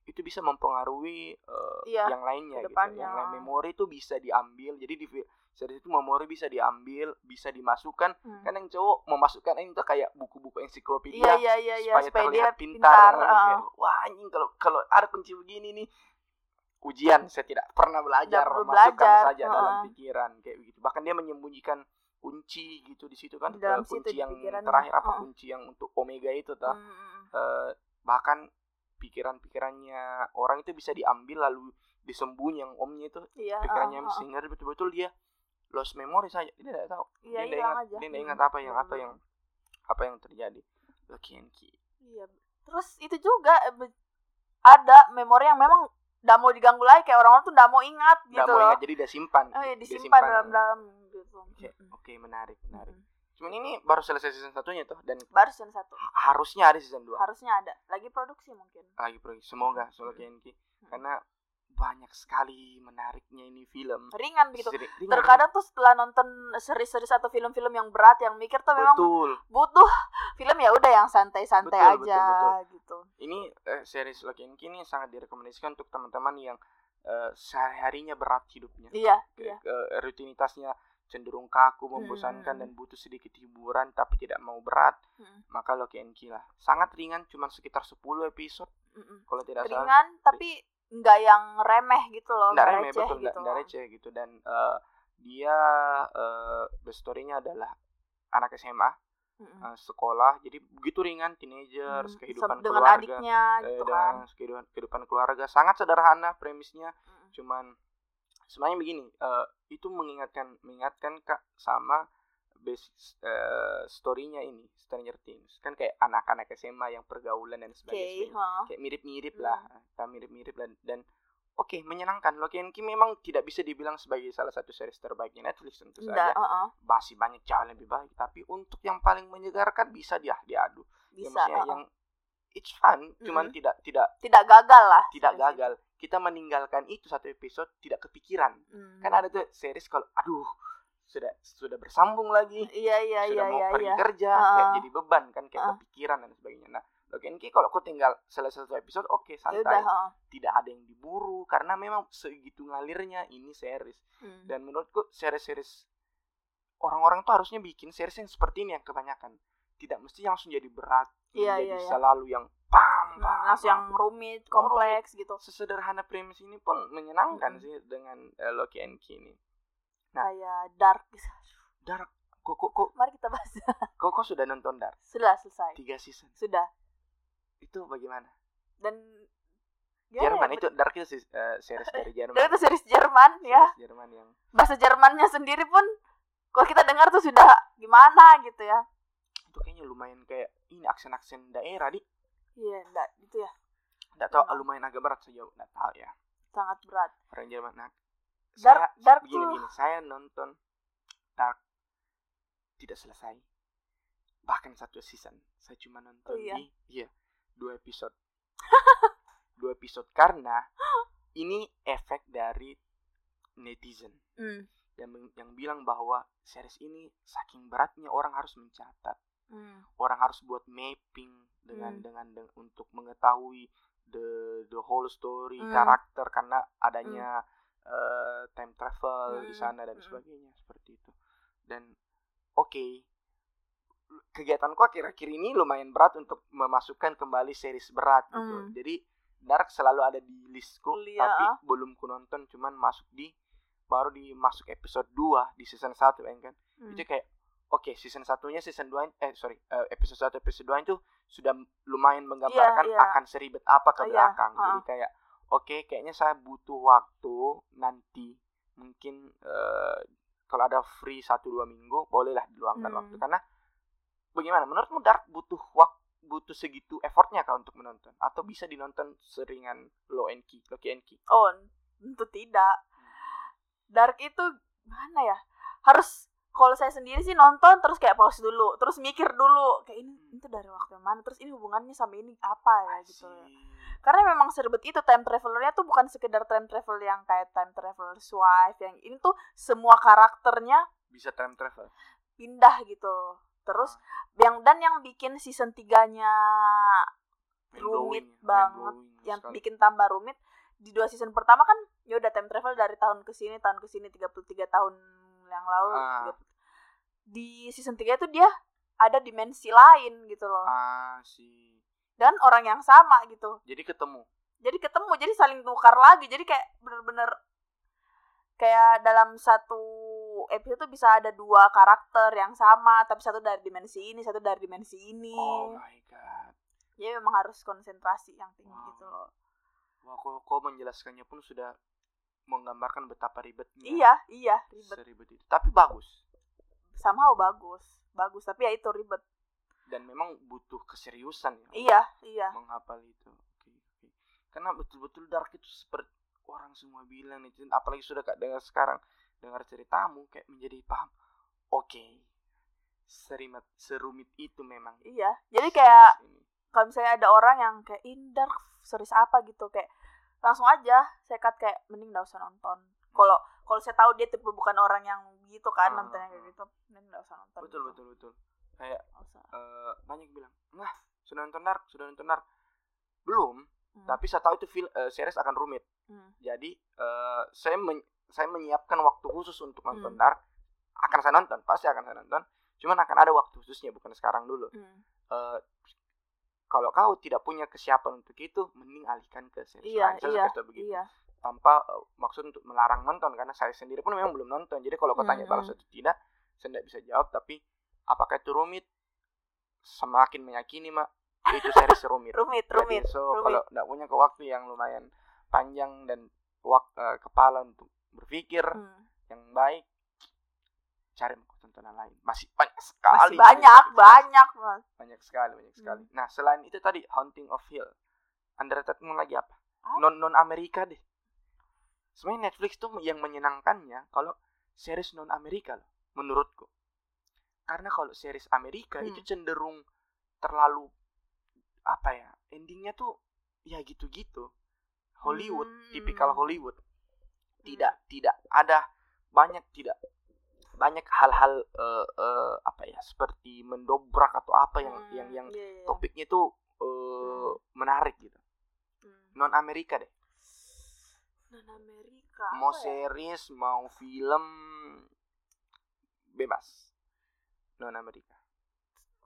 itu bisa mempengaruhi uh, iya, yang lainnya gitu. Yang lain memori itu bisa diambil. Jadi di series itu memori bisa diambil, bisa dimasukkan. Hmm. Kan yang cowok memasukkan ini tuh kayak buku-buku ensiklopedia iya, iya, iya, supaya, supaya terlihat pintar. pintar uh. Wah, anjing kalau kalau ada kunci begini nih ujian saya tidak pernah belajar, tidak masukkan belajar. saja uh. dalam pikiran kayak begitu. Bahkan dia menyembunyikan kunci gitu di situ kan. Dalam kunci situ, yang terakhir apa uh. kunci yang untuk Omega itu tuh. Hmm. Uh, bahkan pikiran-pikirannya orang itu bisa diambil lalu disembunyi yang omnya itu iya, pikirannya uh, uh, sehingga betul-betul dia lost memory saja, dia tidak tahu iya, dia tidak ingat, dia tidak ingat apa yang hmm. atau yang apa yang terjadi. Locke and Key. Iya. Terus itu juga ada memori yang memang tidak mau diganggu lagi, kayak orang-orang tuh tidak mau ingat gitu. Tidak mau ingat, jadi dia simpan. Oh, iya, disimpan dalam-dalam gitu. Oke, okay, menarik, menarik. Hmm. Cuman ini baru selesai season satunya tuh dan baru season satu. Harusnya ada season dua. Harusnya ada. Lagi produksi mungkin. Lagi produksi. Semoga Locke and Key karena banyak sekali menariknya ini film. Ringan begitu. Seri, ringan. Terkadang tuh setelah nonton seri-seri atau film-film yang berat yang mikir tuh memang betul. butuh film ya udah yang santai-santai betul, aja betul, betul. gitu. Ini eh, series Locke and Key ini sangat direkomendasikan untuk teman-teman yang eh, sehari-harinya berat hidupnya. Iya, Ke, iya. Eh, rutinitasnya cenderung kaku, membosankan, hmm. dan butuh sedikit hiburan tapi tidak mau berat, hmm. maka Locke and Key lah. Sangat ringan, cuma sekitar sepuluh episode hmm. kalau tidak ringan, salah. Ringan, tapi nggak yang remeh gitu loh. Nggak remeh, betul, nggak gitu. receh gitu. Dan uh, dia, uh, backstory-nya adalah anak S M A, hmm. uh, sekolah, jadi begitu ringan, teenager, hmm. kehidupan dengan keluarga. Adiknya, eh, gitu kan. Dan kehidupan, kehidupan keluarga, sangat sederhana premisnya, hmm. cuman sebenarnya begini, uh, itu mengingatkan mengingatkan Kak sama base uh, story-nya ini Stranger Things. Kan kayak anak-anak S M A yang pergaulan dan sebagainya. Okay, huh. Kayak mirip-mirip hmm. lah, kayak mirip-mirip dan dan oke, okay, menyenangkan. Locke and Key memang tidak bisa dibilang sebagai salah satu series terbaiknya Netflix tentu saja. Uh-uh. Masih banyak jauh lebih baik, tapi untuk yang paling menyegarkan bisa dia diadu. Bisa. Ya, maksudnya uh-uh. yang it's fun, mm-hmm. cuman tidak tidak tidak gagal lah. Tidak gagal. Itu. Kita meninggalkan itu satu episode tidak kepikiran. Hmm. Kan ada tuh series kalau aduh sudah sudah bersambung lagi. Iya iya sudah iya mau iya, pergi iya. kerja uh. kayak jadi beban kan kayak uh. kepikiran dan sebagainya. Nah, Locke and Key kalau aku tinggal selesai satu episode oke okay, santai. Yaudah, uh. Tidak ada yang diburu karena memang segitu ngalirnya ini series. Hmm. Dan menurutku series-series orang-orang tuh harusnya bikin series yang seperti ini yang kebanyakan. Tidak mesti langsung jadi berat, yeah, jadi yeah, selalu yeah. yang pam, pam, langsung yang rumit, kompleks gitu. Sesederhana premis ini pun menyenangkan mm-hmm. sih dengan uh, Locke and Key ini. Nah, kayak Dark. Dark. Kok kok kok. Mari kita bahas. Kok kok sudah nonton Dark? Sudah selesai. Tiga season. Sudah. Itu bagaimana? Dan ya, Jerman ya, itu betul. Dark itu uh, series dari Jerman. Dark itu series Jerman ya. Series Jerman yang bahasa Jermannya sendiri pun kalau kita dengar tuh sudah gimana gitu ya. Itu kayaknya lumayan kayak ini aksen-aksen daerah, Dik. Iya, enggak gitu ya. Enggak tahu hmm. lumayan agak berat sejauh enggak tahu ya. Sangat berat. Orang Jerman. Nah, Dark, saya, Dark begini, gini, saya nonton Dark tidak selesai. Bahkan satu season. Saya cuma nonton oh, iya. di iya, dua episode. Dua episode karena ini efek dari netizen. Mm. Yang yang bilang bahwa series ini saking beratnya orang harus mencatat. Mm. Orang harus buat mapping dengan mm. dengan, dengan untuk mengetahui the the whole story, mm. karakter karena adanya mm. Uh, time travel mm. di sana dan mm. sebagainya seperti itu. Dan oke, okay, kegiatanku akhir-akhir ini lumayan berat untuk memasukkan kembali series berat gitu. Mm. Jadi Dark selalu ada di listku, yeah. tapi belum ku nonton, cuman masuk di baru di masuk episode dua di season satu kan. Mm. Itu kayak oke, okay, season satunya season dua eh sorry, uh, episode satu episode dua itu sudah lumayan menggambarkan yeah, yeah. akan seribet apa ke belakang. Yeah. Jadi kayak Oke, okay, kayaknya saya butuh waktu nanti mungkin uh, kalau ada free satu dua minggu bolehlah diluangkan hmm. waktu. Karena bagaimana menurutmu Dark butuh waktu butuh segitu effortnya kah untuk menonton atau bisa dinonton seringan Locke and Key? Locke and Key? Oh, tentu tidak. Dark itu mana ya? Harus kalau saya sendiri sih nonton terus kayak pause dulu, terus mikir dulu kayak ini itu dari waktu mana, terus ini hubungannya sama ini apa ya gitu. Karena memang seribet itu time travelernya tuh bukan sekedar time travel yang kayak time traveler's wife yang ini tuh semua karakternya bisa time travel pindah gitu. Terus ah. yang dan yang bikin season tiga-nya rumit banget, yang sekali. bikin tambah rumit di dua season pertama kan ya udah time travel dari tahun ke sini, tahun ke sini tiga puluh tiga tahun yang lalu. Ah. Di season tiga itu dia ada dimensi lain gitu loh. Ah, sih. Dan orang yang sama gitu. Jadi ketemu. Jadi ketemu, jadi saling tukar lagi. Jadi kayak bener-bener kayak dalam satu episode tuh bisa ada dua karakter yang sama, tapi satu dari dimensi ini, satu dari dimensi ini. Oh my god. Jadi memang harus konsentrasi yang tinggi wow. gitu loh. Wah, kok, kok menjelaskannya pun sudah menggambarkan betapa ribetnya. Iya, iya, ribet. Seribet itu. Tapi bagus. Somehow bagus. Bagus, tapi ya itu ribet. Dan memang butuh keseriusan ya. Iya, iya. Menghafal itu. Okay, okay. Karena betul-betul Dark itu seperti orang semua bilang nih, apalagi sudah Kak dengar sekarang, dengar ceritamu kayak menjadi paham. Oke. Okay. Serimet serumit itu memang. Iya. Jadi kayak kalau misalnya ada orang yang kayak in Dark series apa gitu kayak langsung aja saya cut kayak mending enggak usah nonton. Kalau kalau saya tahu dia tipe bukan orang yang gitu kan hmm. nontonnya kayak gitu, mending enggak usah nonton. Betul, gitu. betul, betul. Kayak uh, banyak bilang, nah sudah nonton Dark, sudah nonton Dark belum, hmm. tapi saya tahu itu film uh, series akan rumit, hmm. jadi uh, saya men- saya menyiapkan waktu khusus untuk nonton hmm. Dark, akan saya nonton, pasti akan saya nonton, cuman akan ada waktu khususnya bukan sekarang dulu. Hmm. Uh, kalau kau tidak punya kesiapan untuk itu, mending alihkan ke series lain. Saya suka begitu, iya. tanpa uh, maksud untuk melarang nonton karena saya sendiri pun memang belum nonton, jadi kalau kau tanya balas hmm. atau tidak, saya tidak bisa jawab tapi apakah itu rumit? Semakin meyakini mak itu seri serumit. rumit, rumit. Jadi, so rumit. Kalau tidak punya ke waktu yang lumayan panjang dan wak, uh, kepala untuk berpikir hmm. yang baik, cari tontonan lain. Masih banyak sekali. Masih banyak, banyak, banyak, banyak sekali, banyak sekali. Hmm. Nah selain itu tadi Haunting of Hill, underratedmu lagi apa? Ah? Non non Amerika deh. Sebenarnya Netflix tuh yang menyenangkannya kalau series non Amerika loh, menurutku. Karena kalau series Amerika hmm. itu cenderung terlalu apa ya endingnya tuh ya gitu-gitu Hollywood hmm. tipikal Hollywood tidak hmm. tidak ada banyak tidak banyak hal-hal uh, uh, apa ya seperti mendobrak atau apa yang hmm. yang yang yeah, yeah. topiknya tuh uh, hmm. menarik gitu hmm. non Amerika deh non Amerika mau series ya? Mau film bebas non Amerika.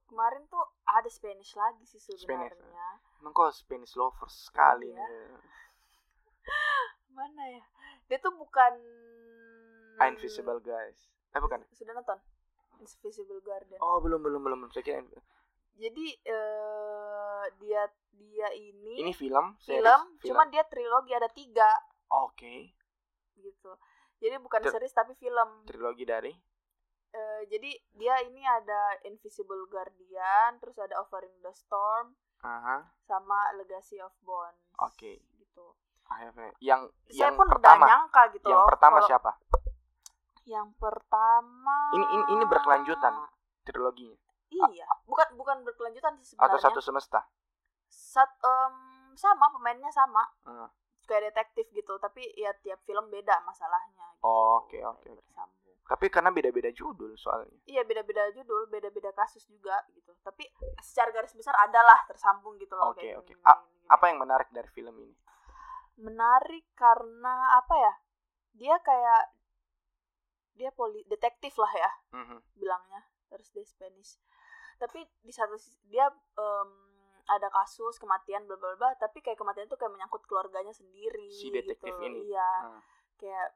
Kemarin tuh ada Spanish lagi sih sebenarnya. Emang kok Spanish lovers sekali. Iya. Mana ya? Dia tuh bukan Invisible guys. Eh bukan. Sudah nonton? Invisible Guardian. Oh, belum belum belum belum. Saya kira... Jadi uh, dia dia ini Ini film, series, film, cuman dia trilogi ada tiga. Oke. Okay. Gitu. Jadi bukan Tr- series tapi film. Trilogi dari Uh, jadi dia ini ada Invisible Guardian, terus ada Offering to the Storm, uh-huh. sama Legacy of Bones. Oke. Okay. Gitu. Yang saya yang pun pertama. Udah nyangka gitu yang loh. Yang pertama kalo... siapa? Yang pertama. Ini ini, ini berkelanjutan. triloginya. Iya, bukan bukan berkelanjutan sih sebenarnya. Atau satu semesta. Sat, um, sama pemainnya sama. Hmm. Kayak detektif gitu, tapi ya tiap film beda masalahnya gitu. Oke, oke. Tapi karena beda-beda judul soalnya. Iya, beda-beda judul, beda-beda kasus juga gitu. Tapi secara garis besar adalah tersambung gitu loh. Oke, oke. Apa yang menarik dari film ini? Menarik karena apa ya? Dia kayak dia poli detektif lah ya. Mm-hmm. Bilangnya terus dia Spanish. Tapi di satu sisi dia um, ada kasus kematian bla bla bla, tapi kayak kematian itu kayak menyangkut keluarganya sendiri si detektif gitu. Ini iya hmm. Kayak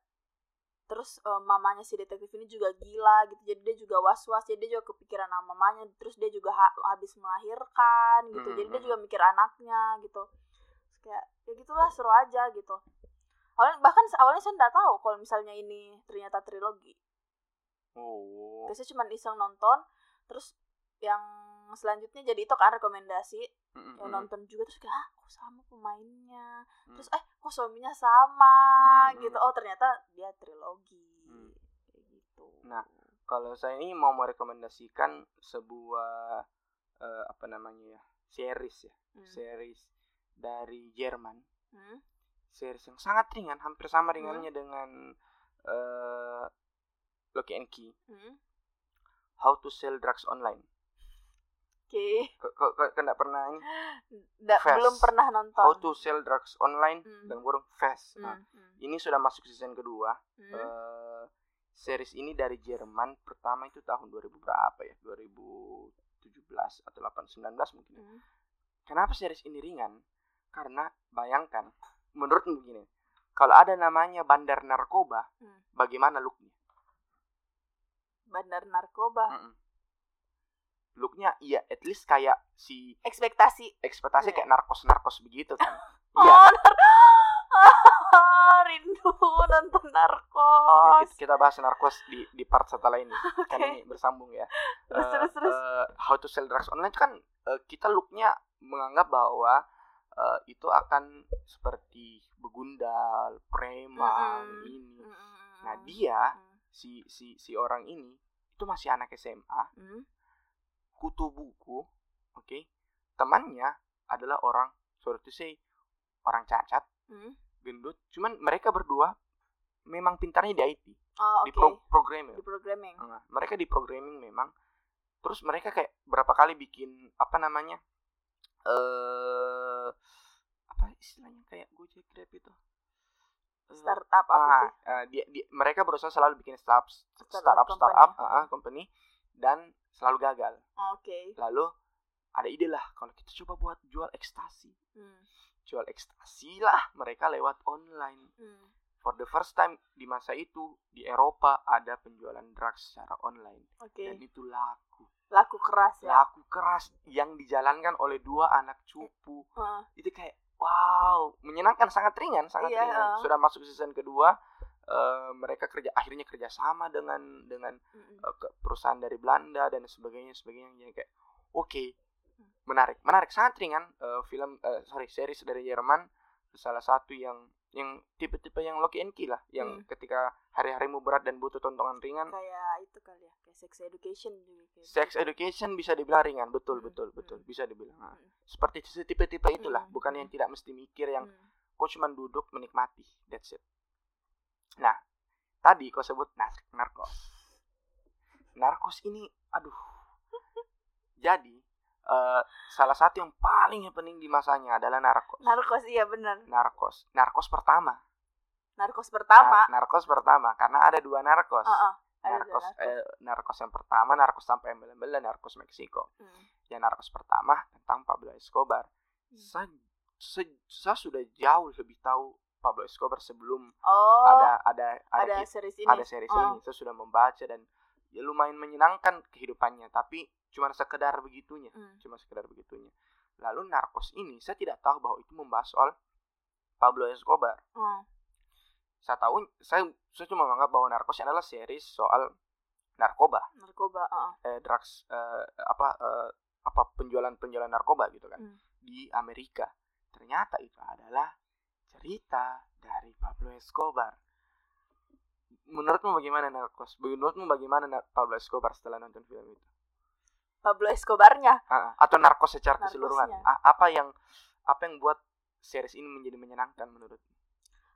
terus um, mamanya si detektif ini juga gila gitu, jadi dia juga was was, jadi dia juga kepikiran sama mamanya, terus dia juga ha- habis melahirkan gitu, hmm. jadi dia juga mikir anaknya gitu, kayak ya gitulah, seru aja gitu. Awalnya bahkan awalnya saya nggak tahu kalau misalnya ini ternyata trilogi. Oh. Terus saya cuma iseng nonton, terus yang selanjutnya jadi itu kan rekomendasi. Mm-hmm. Yang nonton juga terus kayak ah kok sama pemainnya, mm. terus eh kok suaminya sama, mm-hmm. gitu, oh ternyata dia trilogi mm. gitu. Nah kalau saya ini mau merekomendasikan sebuah uh, apa namanya ya series ya mm. series dari Jerman, mm. series yang sangat ringan, hampir sama ringannya mm. dengan uh, Locke and Key, mm. How to Sell Drugs Online. Oke. Kok kok enggak pernah ini? Da, belum pernah nonton. How to Sell Drugs Online hmm. dan burung Fast. Nah, hmm. ini sudah masuk season kedua. Hmm. Uh, series ini dari Jerman, pertama itu tahun dua ribu berapa ya? dua ribu tujuh belas atau delapan belas sembilan belas mungkin. Hmm. Kenapa series ini ringan? Karena bayangkan, menurutmu begini, kalau ada namanya bandar narkoba, hmm. bagaimana look-nya? Bandar narkoba. Mm-mm. Looknya ya at least kayak si ekspektasi ekspektasi yeah. kayak narkos-narkos begitu kan. Iya. Oh, nar- rindu nonton Narkos. Kita, kita bahas Narkos di di part setelah ini. Okay. Kan ini bersambung ya. Terus uh, terus terus uh, How to Sell Drugs Online kan uh, kita looknya menganggap bahwa uh, itu akan seperti begundal, preman, mm-hmm. ini. Mm-hmm. Nah, dia mm-hmm. si si si orang ini itu masih anak S M A. Mm-hmm. Kutu buku, oke, okay. Temannya adalah orang, sorry to say, orang cacat, hmm? gendut, cuman mereka berdua memang pintarnya di I T, oh, okay. di pro- programming, di programming. Nah, mereka di programming memang, terus mereka kayak berapa kali bikin apa namanya, eh uh, apa istilahnya kayak Gojek Grab itu, startup apa sih? Uh, uh, dia, dia, mereka berusaha selalu bikin startup, startup, company. startup, uh, company dan selalu gagal. Oke. Okay. Lalu ada ide lah kalau kita coba buat jual ekstasi. Hmm. Jual ekstasi lah mereka lewat online. Hmm. For the first time di masa itu di Eropa ada penjualan drugs secara online. Okay. Dan itu laku. Laku keras ya. Laku keras yang dijalankan oleh dua anak cupu. Hmm. Itu kayak wow, menyenangkan, sangat ringan, sangat yeah. ringan. Sudah masuk season kedua. Uh, mereka kerja akhirnya kerjasama dengan dengan uh, perusahaan dari Belanda dan sebagainya sebagainya jadi kayak oke okay. menarik menarik sangat ringan uh, film uh, sorry series dari Jerman, salah satu yang yang tipe-tipe yang Locke and Key lah yang hmm. ketika hari-harimu berat dan butuh tontonan ringan kayak itu kali ya, kayak Sex Education juga gitu. Sex Education bisa dibilang ringan, betul hmm. betul betul hmm. bisa dibilang nah, seperti tipe-tipe itulah hmm. bukan yang tidak mesti mikir, yang hmm. kok cuma duduk menikmati, that's it. Nah, tadi kau sebut nar- narkos. Narkos ini, aduh. Jadi, uh, salah satu yang paling penting di masanya adalah narkos. Narkos, iya benar. Narkos, narkos pertama. Narkos pertama. Nar- narkos pertama, karena ada dua narkos. Uh-uh, ada narkos, dua narkos. Eh, narkos yang pertama, narkos tanpa embel-embel dan narkos Meksiko. Hmm. Ya, narkos pertama tentang Pablo Escobar. Hmm. Saya, saya, saya sudah jauh lebih tahu Pablo Escobar sebelum oh, ada ada ada, ada series ini. Ada series oh. ini. Saya sudah membaca dan ya lumayan menyenangkan kehidupannya, tapi cuma sekedar begitunya, hmm. cuma sekedar begitunya. Lalu Narcos ini saya tidak tahu bahwa itu membahas soal Pablo Escobar. Hmm. Saya tahu saya saya cuma menganggap bahwa Narcos adalah series soal narkoba. Narkoba, uh. eh, drugs eh, apa eh, apa penjualan-penjualan narkoba gitu kan hmm. di Amerika. Ternyata itu adalah cerita dari Pablo Escobar. Menurutmu bagaimana Narcos? Menurutmu bagaimana Pablo Escobar setelah nonton film itu? Pablo Escobarnya uh, atau narkos secara Narcosnya. keseluruhan. Uh, apa yang apa yang buat series ini menjadi menyenangkan menurut?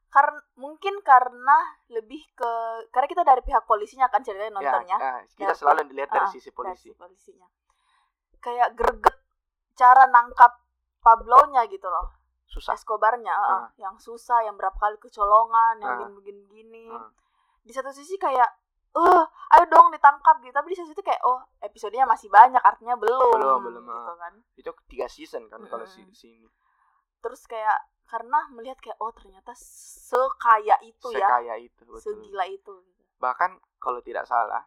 Karena mungkin karena lebih ke karena kita dari pihak polisinya kan ceritanya nontonnya. Ya, uh, kita dari, selalu dilihat dari uh, sisi polisi. Dari polisinya. Kayak greget cara nangkap Pablo-nya gitu loh. Susah. Escobarnya, uh, uh. yang susah, yang berapa kali kecolongan, yang uh. begini-begini. Uh. Di satu sisi kayak Uh, ayo dong ditangkap gitu. Tapi di situ kayak oh, episodenya masih banyak, artinya belum. Belum, belum. Gitu kan. Itu tiga season kan hmm. kalau si sini. Terus kayak karena melihat kayak oh, ternyata sekaya itu sekaya ya. Sekaya itu, betul. Segila itu. Bahkan kalau tidak salah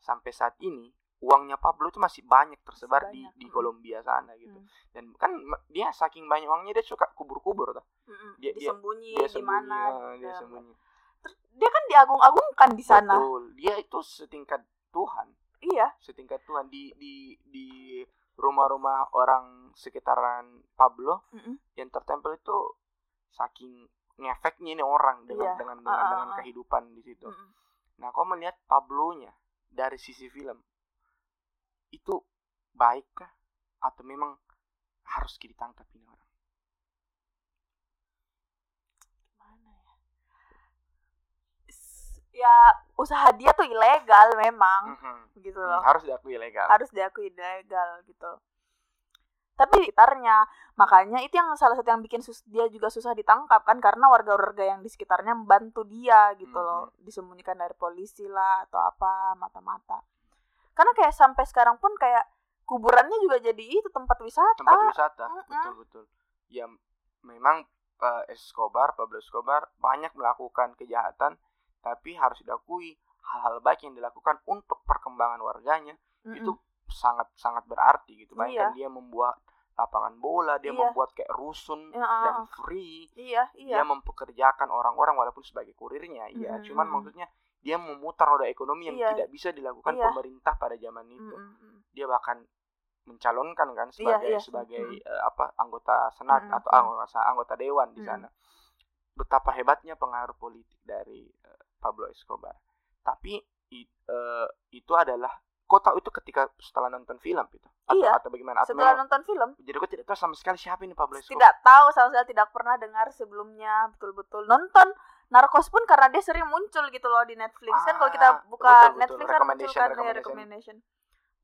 sampai saat ini uangnya Pablo itu masih banyak tersebar masih banyak. di di Kolombia sana gitu. Hmm. Dan kan dia saking banyak uangnya dia suka kubur-kubur tuh. Hmm. Dia disembunyi di mana? Dia sembunyi. Dia kan diagung-agungkan di sana. Betul. Dia itu setingkat Tuhan. Iya. Setingkat Tuhan di di di rumah-rumah orang sekitaran Pablo mm-hmm. yang tertempel itu saking ngefeknya ini orang dengan yeah. dengan dengan, uh, dengan kehidupan di situ. Mm-hmm. Nah, kau melihat Pablo-nya dari sisi film itu baikkah atau memang harus ditangkap ini orang? Ya usaha dia tuh ilegal memang mm-hmm. gitu loh, harus diakui ilegal harus diakui ilegal gitu. Tapi sekitarnya makanya itu yang salah satu yang bikin sus- dia juga susah ditangkap kan, karena warga-warga yang di sekitarnya membantu dia gitu mm-hmm. loh, disembunyikan dari polisi lah atau apa mata-mata. Karena kayak sampai sekarang pun kayak kuburannya juga jadi itu tempat wisata tempat wisata mm-hmm. betul-betul ya. Memang uh, Escobar Pablo Escobar banyak melakukan kejahatan, tapi harus diakui hal-hal baik yang dilakukan untuk perkembangan warganya mm-mm. itu sangat-sangat berarti gitu. Bahkan iya. dia membuat lapangan bola, dia iya. membuat kayak rusun uh, dan free. Iya, iya. Dia mempekerjakan orang-orang walaupun sebagai kurirnya. Mm-hmm. Ya, cuman maksudnya dia memutar roda ekonomi yang iya. tidak bisa dilakukan iya. pemerintah pada zaman itu. Mm-hmm. Dia bahkan mencalonkan kan sebagai iya, iya. sebagai mm-hmm. uh, apa anggota senat mm-hmm. atau anggota anggota dewan mm-hmm. di sana. Betapa hebatnya pengaruh politik dari uh, Pablo Escobar. Tapi it, uh, itu adalah kau tahu itu ketika setelah nonton film gitu. Atau, iya. Atau bagaimana? Atau setelah memang, nonton film. Jadi kau tidak tahu sama sekali siapa ini Pablo Escobar. Tidak tahu sama sekali, tidak pernah dengar sebelumnya, betul-betul nonton Narcos pun karena dia sering muncul gitu loh di Netflix ah, kan. Kalau kita buka betul, betul. Netflix kan muncul kan recommendation. recommendation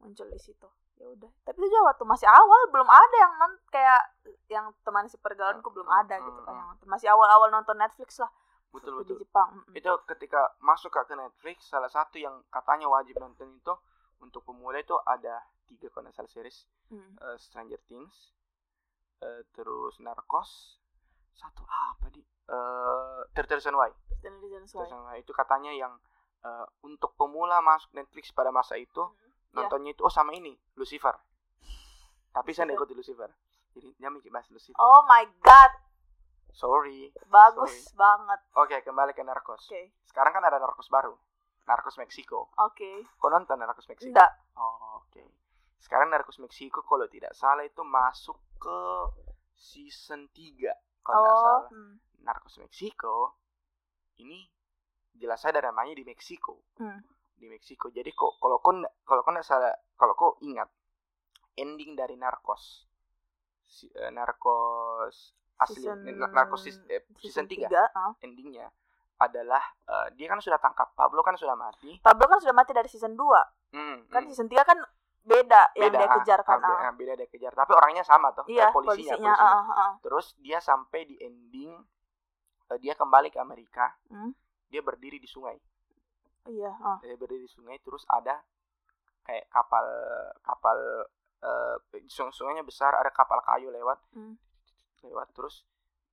muncul di situ. Ya udah. Tapi itu juga waktu masih awal, belum ada yang non kayak yang teman sepergaulanku belum ada gitu kan. Hmm. Masih awal-awal nonton Netflix lah. Betul betul. Di Jepang. Itu ketika masuk ke Netflix, salah satu yang katanya wajib nonton itu untuk pemula itu ada tiga konsel series, hmm. uh, Stranger Things, uh, terus Narcos, satu apa di thirteen reasons why Itu katanya yang uh, untuk pemula masuk Netflix pada masa itu hmm. nontonnya yeah. itu oh sama ini Lucifer. Tapi saya nggak ikut Lucifer. Jadi dia mikir bahas Lucifer. Oh my god. Sorry. Bagus Sorry. banget. Oke, okay, kembali ke Narcos. Okay. Sekarang kan ada Narcos baru. Narcos Mexico. Oke. Okay. Kau nonton Narcos Mexico? Enggak. Oh, oke. Okay. Sekarang Narcos Mexico kalau tidak salah itu masuk ke season tiga kalau oh. tidak salah. Hmm. Narcos Mexico ini jelas ada namanya di Meksiko. Hmm. Di Meksiko. Jadi kok kalau kau kalau kau enggak salah, kalau kau ingat ending dari Narcos si, uh, Narcos asli Narcos eh, season tiga uh. endingnya adalah uh, dia kan sudah tangkap, Pablo kan sudah mati Pablo kan sudah mati dari season dua hmm, kan hmm. season tiga kan beda, beda yang dia kejar kan ah, ah. beda dia kejar, tapi orangnya sama toh iya, eh, polisinya, polisinya. polisinya. Ah, ah. Terus dia sampai di ending uh, dia kembali ke Amerika hmm? dia berdiri di sungai iya ah. dia berdiri di sungai, terus ada kayak kapal kapal uh, sungainya besar, ada kapal kayu lewat hmm. lewat terus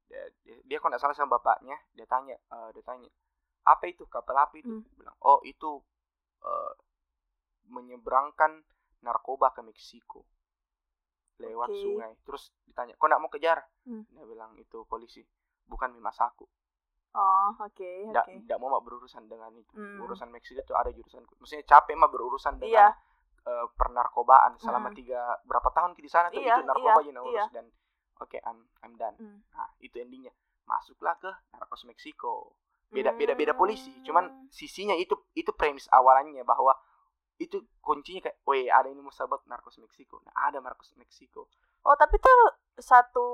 dia, dia, dia kalau nggak salah sama bapaknya dia tanya uh, dia tanya apa itu kapal api itu hmm. bilang oh itu uh, menyeberangkan narkoba ke Meksiko lewat okay. sungai. Terus ditanya kok nggak mau kejar hmm. dia bilang itu polisi bukan mimas aku. Oh oke okay, nggak okay. nggak mau mak berurusan dengan itu hmm. urusan Meksiko itu ada jurusan maksudnya capek mak berurusan dengan yeah. uh, pernarkobaan selama hmm. tiga berapa tahun di sana tuh yeah, itu narkoba yeah, aja yang urus yeah. dan Oke, okay, I'm I'm done. Mm. Nah, itu endingnya. Masuklah ke Narcos Mexico. Beda-beda mm. beda polisi, cuman sisinya itu itu premis awalannya bahwa itu kuncinya kayak, weh ada ini musabat Narcos Mexico. Nah ada Narcos Mexico. Oh tapi tuh satu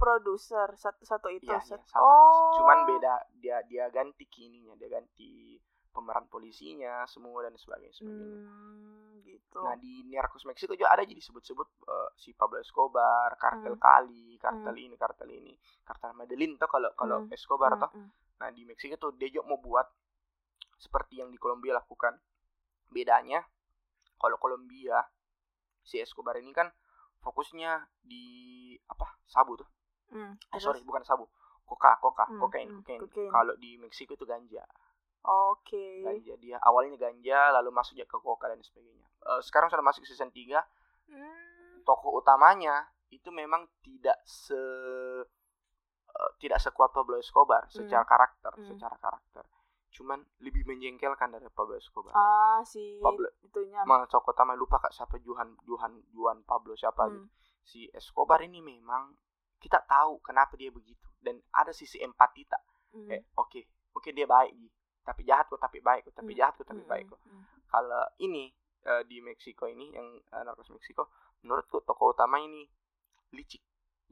produser satu satu itu. Iya, satu. Iya, oh. Cuman beda, dia dia ganti kininya, dia ganti pemeran polisinya semua dan sebagainya sebagainya. Hmm, gitu. Nah di Narcos Mexico juga ada jadi sebut-sebut uh, si Pablo Escobar, kartel hmm. Kali, kartel hmm. ini, kartel ini, kartel Medellin tuh kalau kalau hmm. Escobar hmm. tuh. Nah di Meksiko tuh dia juga mau buat seperti yang di Kolombia lakukan. Bedanya kalau Kolombia si Escobar ini kan fokusnya di apa sabu tuh. Hmm, eh, sorry bukan sabu, koka, koka, hmm, kokain, kokain. kokain. Kalau di Meksiko itu ganja. Oke. Okay. Ganja dia awalnya ganja lalu masuknya ke koka dan sebagainya. Uh, sekarang sudah masuk season tiga. Hmm. Tokoh utamanya itu memang tidak se uh, tidak sekuat Pablo Escobar hmm. secara karakter, hmm. secara karakter. Cuman lebih menjengkelkan dari Pablo Escobar. Ah si Pablo itunya. Memang tokoh utama lupa Kak siapa Juan Juan Juan Pablo siapa hmm. gitu. Si Escobar ini memang kita tahu kenapa dia begitu dan ada sisi empati tak. Hmm. Eh oke, okay. oke okay, dia baik gitu. Tapi jahat kok, tapi baik kok, tapi jahat kok, tapi baik kok. Mm-hmm. Kalau ini uh, di Meksiko ini yang uh, Narcos Meksiko, menurutku tokoh utama ini licik.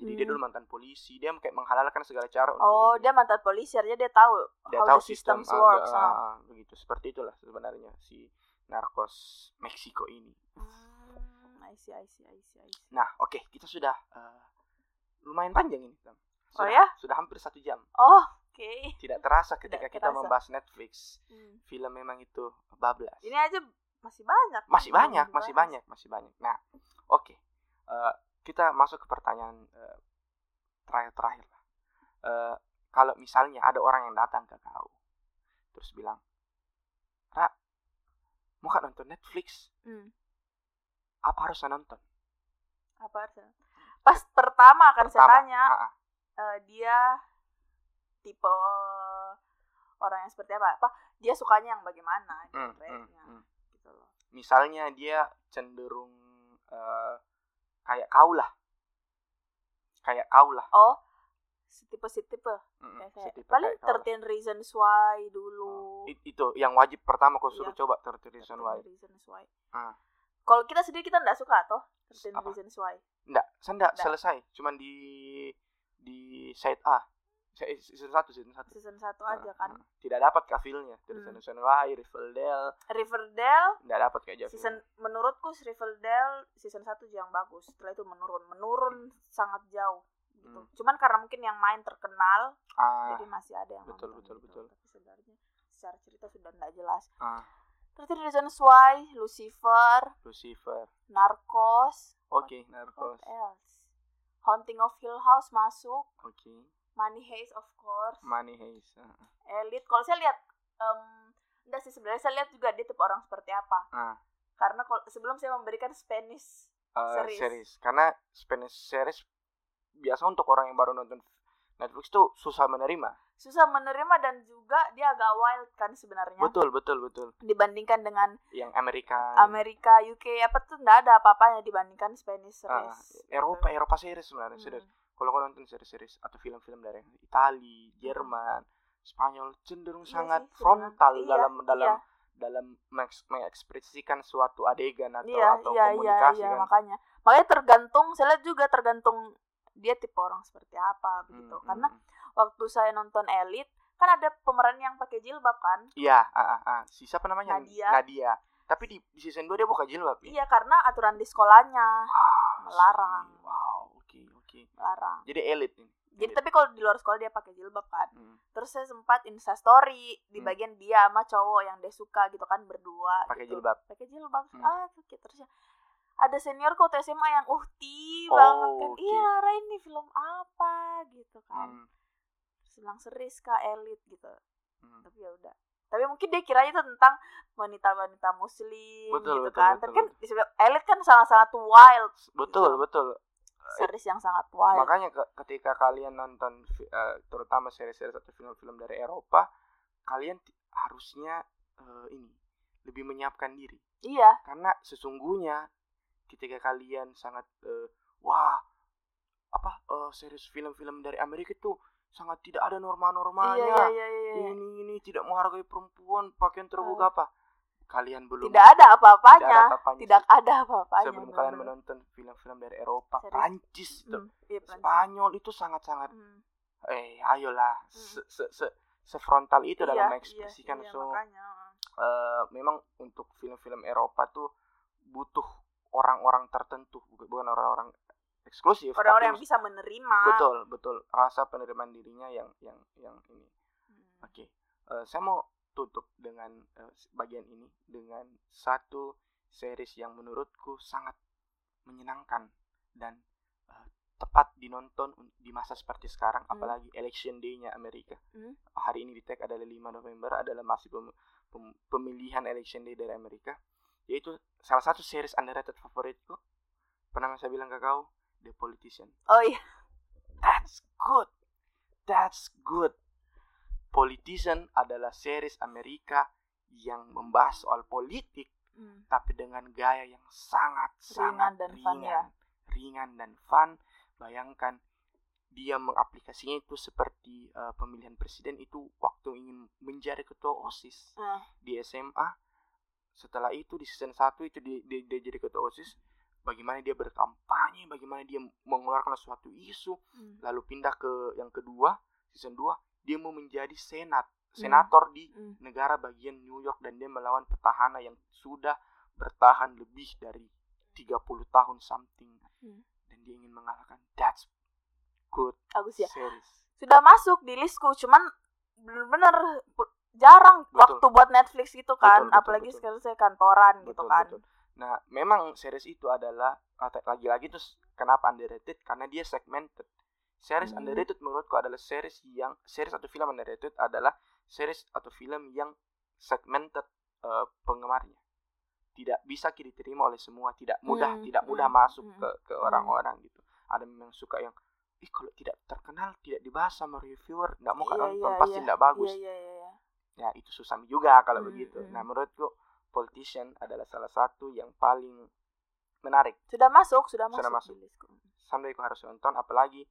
Jadi mm. dia dulu mantan polisi, dia kayak menghalalkan segala cara. Oh, dia mantan polisi, artinya dia tahu dia how tahu the system works. Ah, begitu. Seperti itulah sebenarnya si Narcos Meksiko ini. Hmm, I see, I see, I see, I see. Nah, oke, okay, kita sudah uh, lumayan panjang ini, Tam. Sudah, oh ya? Sudah hampir satu jam. Oh. Okay. Tidak terasa ketika Tidak kita terasa. membahas Netflix, hmm. film memang itu bablas. Ini aja masih banyak. Masih banyak, masih banyak, masih banyak. Nah, oke, okay. uh, kita masuk ke pertanyaan uh, terakhir-terakhir lah. Uh, kalau misalnya ada orang yang datang ke kau, terus bilang, Ra, mau kan nonton Netflix? Hmm. Apa harus saya nonton? Apa harus? Pas pertama akan saya tanya, uh, dia tipe orang yang seperti apa? Apa dia sukanya yang bagaimana? Hmm, hmm, hmm. Gitu loh. Misalnya dia cenderung uh, kayak kau lah, kayak kau lah. Oh, setipe setipe. Hmm, setipe paling thirteen Reasons Why dulu. It, itu yang wajib pertama kau suruh ya. Coba thirteen Reasons Why. Reasons Why. Hmm. Kalau kita sendiri kita nggak suka toh thirteen apa? Reasons Why. Nggak, saya nggak selesai. Cuman di di side A. season satu season satu season satu aja kan. Tidak dapat kah feel-nya. Season hmm. season Why, Riverdale. Riverdale enggak dapat kayak aja. Season menurutku Riverdale season satu yang bagus. Setelah itu menurun, menurun hmm. sangat jauh gitu. Hmm. Cuman karena mungkin yang main terkenal ah, jadi masih ada yang betul betul betul. Tapi sebenarnya secara cerita sudah enggak jelas. Ah. Seperti Reasons Why, Lucifer, Lucifer, Narcos. Oke, okay, Narcos. What else? Haunting of Hill House masuk. Oke. Okay. Money Heist of course. Money Heist. Uh. Elite. Kalau saya lihat, um, enggak sih sebenarnya saya lihat juga dia tipe orang seperti apa. Uh. Karena kalau sebelum saya memberikan Spanish uh, series. series. Karena Spanish series biasa untuk orang yang baru nonton Netflix tuh susah menerima. Susah menerima dan juga dia agak wild kan sebenarnya. Betul betul betul. Dibandingkan dengan yang Amerika. Amerika, U K apa tuh enggak ada apa-apanya dibandingkan Spanish series. Uh, Eropa Eropa series sebenarnya. Hmm. Serius. Kalau kau nonton series-series atau film-film dari Itali, Jerman, Spanyol cenderung iya sangat sih, frontal iya, dalam dalam iya. dalam mengekspresikan suatu adegan atau iya, atau iya, komunikasi iya, iya, kan. Makanya, makanya tergantung, saya lihat juga tergantung dia tipe orang seperti apa begitu. Hmm, Karena hmm. waktu saya nonton Elite kan ada pemeran yang pakai jilbab kan? Iya, ah ah ah. Si siapa namanya? Nadia. Nadia. Tapi di, di season dua dia buka jilbab. Iya, ya? Karena aturan di sekolahnya ah, melarang. Wow. Larang. Jadi elit nih. Jadi elite. Tapi kalau di luar sekolah dia pakai jilbab kan. Hmm. Terus saya sempat Insta story di bagian hmm. dia sama cowok yang dia suka gitu kan berdua. Pakai gitu. jilbab. Pakai jilbab. Hmm. Ah, sakit terus. Ada senior kok S M A yang uhti oh, banget kan. Okay. Iya, Rai ini film apa gitu kan. Hmm. Terus bilang series Kak Elite gitu. Hmm. Tapi ya udah. Tapi mungkin dia kiranya itu tentang wanita-wanita muslim betul, gitu betul, kan. Betul, Tapi betul. kan Elite kan sangat-sangat wild. Betul, gitu. betul. Series yang sangat wild. Makanya ketika kalian nonton uh, terutama seri-seri atau film-film dari Eropa, kalian t- harusnya uh, ini lebih menyiapkan diri. Iya. Karena sesungguhnya ketika kalian sangat uh, wah apa uh, series film-film dari Amerika itu sangat tidak ada norma-normanya. Iya, iya, iya, iya. Ini ini tidak menghargai perempuan, pakaian terbuka uh. apa. kalian belum tidak ada apa-apanya, tidak ada apa-apanya. Sebelum bener-bener. Kalian menonton film-film dari Eropa, serius? Prancis itu, mm, iya, Spanyol itu sangat-sangat, mm. eh ayolah, mm. se se sefrontal itu iya, dalam mengekspresikan iya, iya, so, uh, memang untuk film-film Eropa tuh butuh orang-orang tertentu, bukan orang-orang eksklusif, orang-orang yang bisa menerima, betul betul rasa penerimaan dirinya yang yang yang ini, mm. oke, okay. uh, saya mau tutup dengan eh, bagian ini dengan satu series yang menurutku sangat menyenangkan dan eh, tepat dinonton di masa seperti sekarang, hmm. apalagi election day-nya Amerika. Hmm. Hari ini di tag adalah lima November, adalah masih pem- pem- pemilihan election day dari Amerika. Yaitu salah satu series underrated favoritku. Pernah saya bilang ke kau, The Politician. Oh iya. That's good. That's good. Politician adalah series Amerika yang membahas soal politik, hmm. tapi dengan gaya yang sangat-sangat ringan dan ringan, fun, ya? ringan dan fun. Bayangkan dia mengaplikasinya itu seperti uh, pemilihan presiden itu waktu ingin menjadi ketua OSIS hmm. di S M A. Setelah itu di season satu itu dia, dia, dia jadi ketua OSIS. Bagaimana dia berkampanye, bagaimana dia mengeluarkan suatu isu, hmm. lalu pindah ke yang kedua, season dua. Dia mau menjadi senat, senator mm. di mm. negara bagian New York, dan dia melawan petahana yang sudah bertahan lebih dari tiga puluh tahun something, mm. dan dia ingin mengalahkan. That's good bagus, ya. Series. Sudah masuk di listku, cuman benar-benar jarang betul. Waktu buat Netflix gitu kan, betul, betul, apalagi betul. Sekarang saya kantoran betul, gitu kan. Betul. Nah, memang series itu adalah lagi-lagi terus kenapa underrated karena dia segmented. Series hmm. underrated menurutku adalah series yang series atau film underrated adalah series atau film yang segmented uh, penggemarnya. Tidak bisa diterima oleh semua, tidak mudah, hmm. tidak mudah hmm. masuk hmm. ke ke orang-orang gitu. Ada yang suka yang ih kalau tidak terkenal tidak dibahas sama reviewer, enggak mau yeah, nonton yeah, pasti enggak yeah. bagus. Yeah, yeah, yeah. Ya, itu susah juga kalau hmm. begitu. Nah, menurutku Politician adalah salah satu yang paling menarik. Sudah masuk, sudah, sudah masuk. masuk. Sampai aku harus nonton apalagi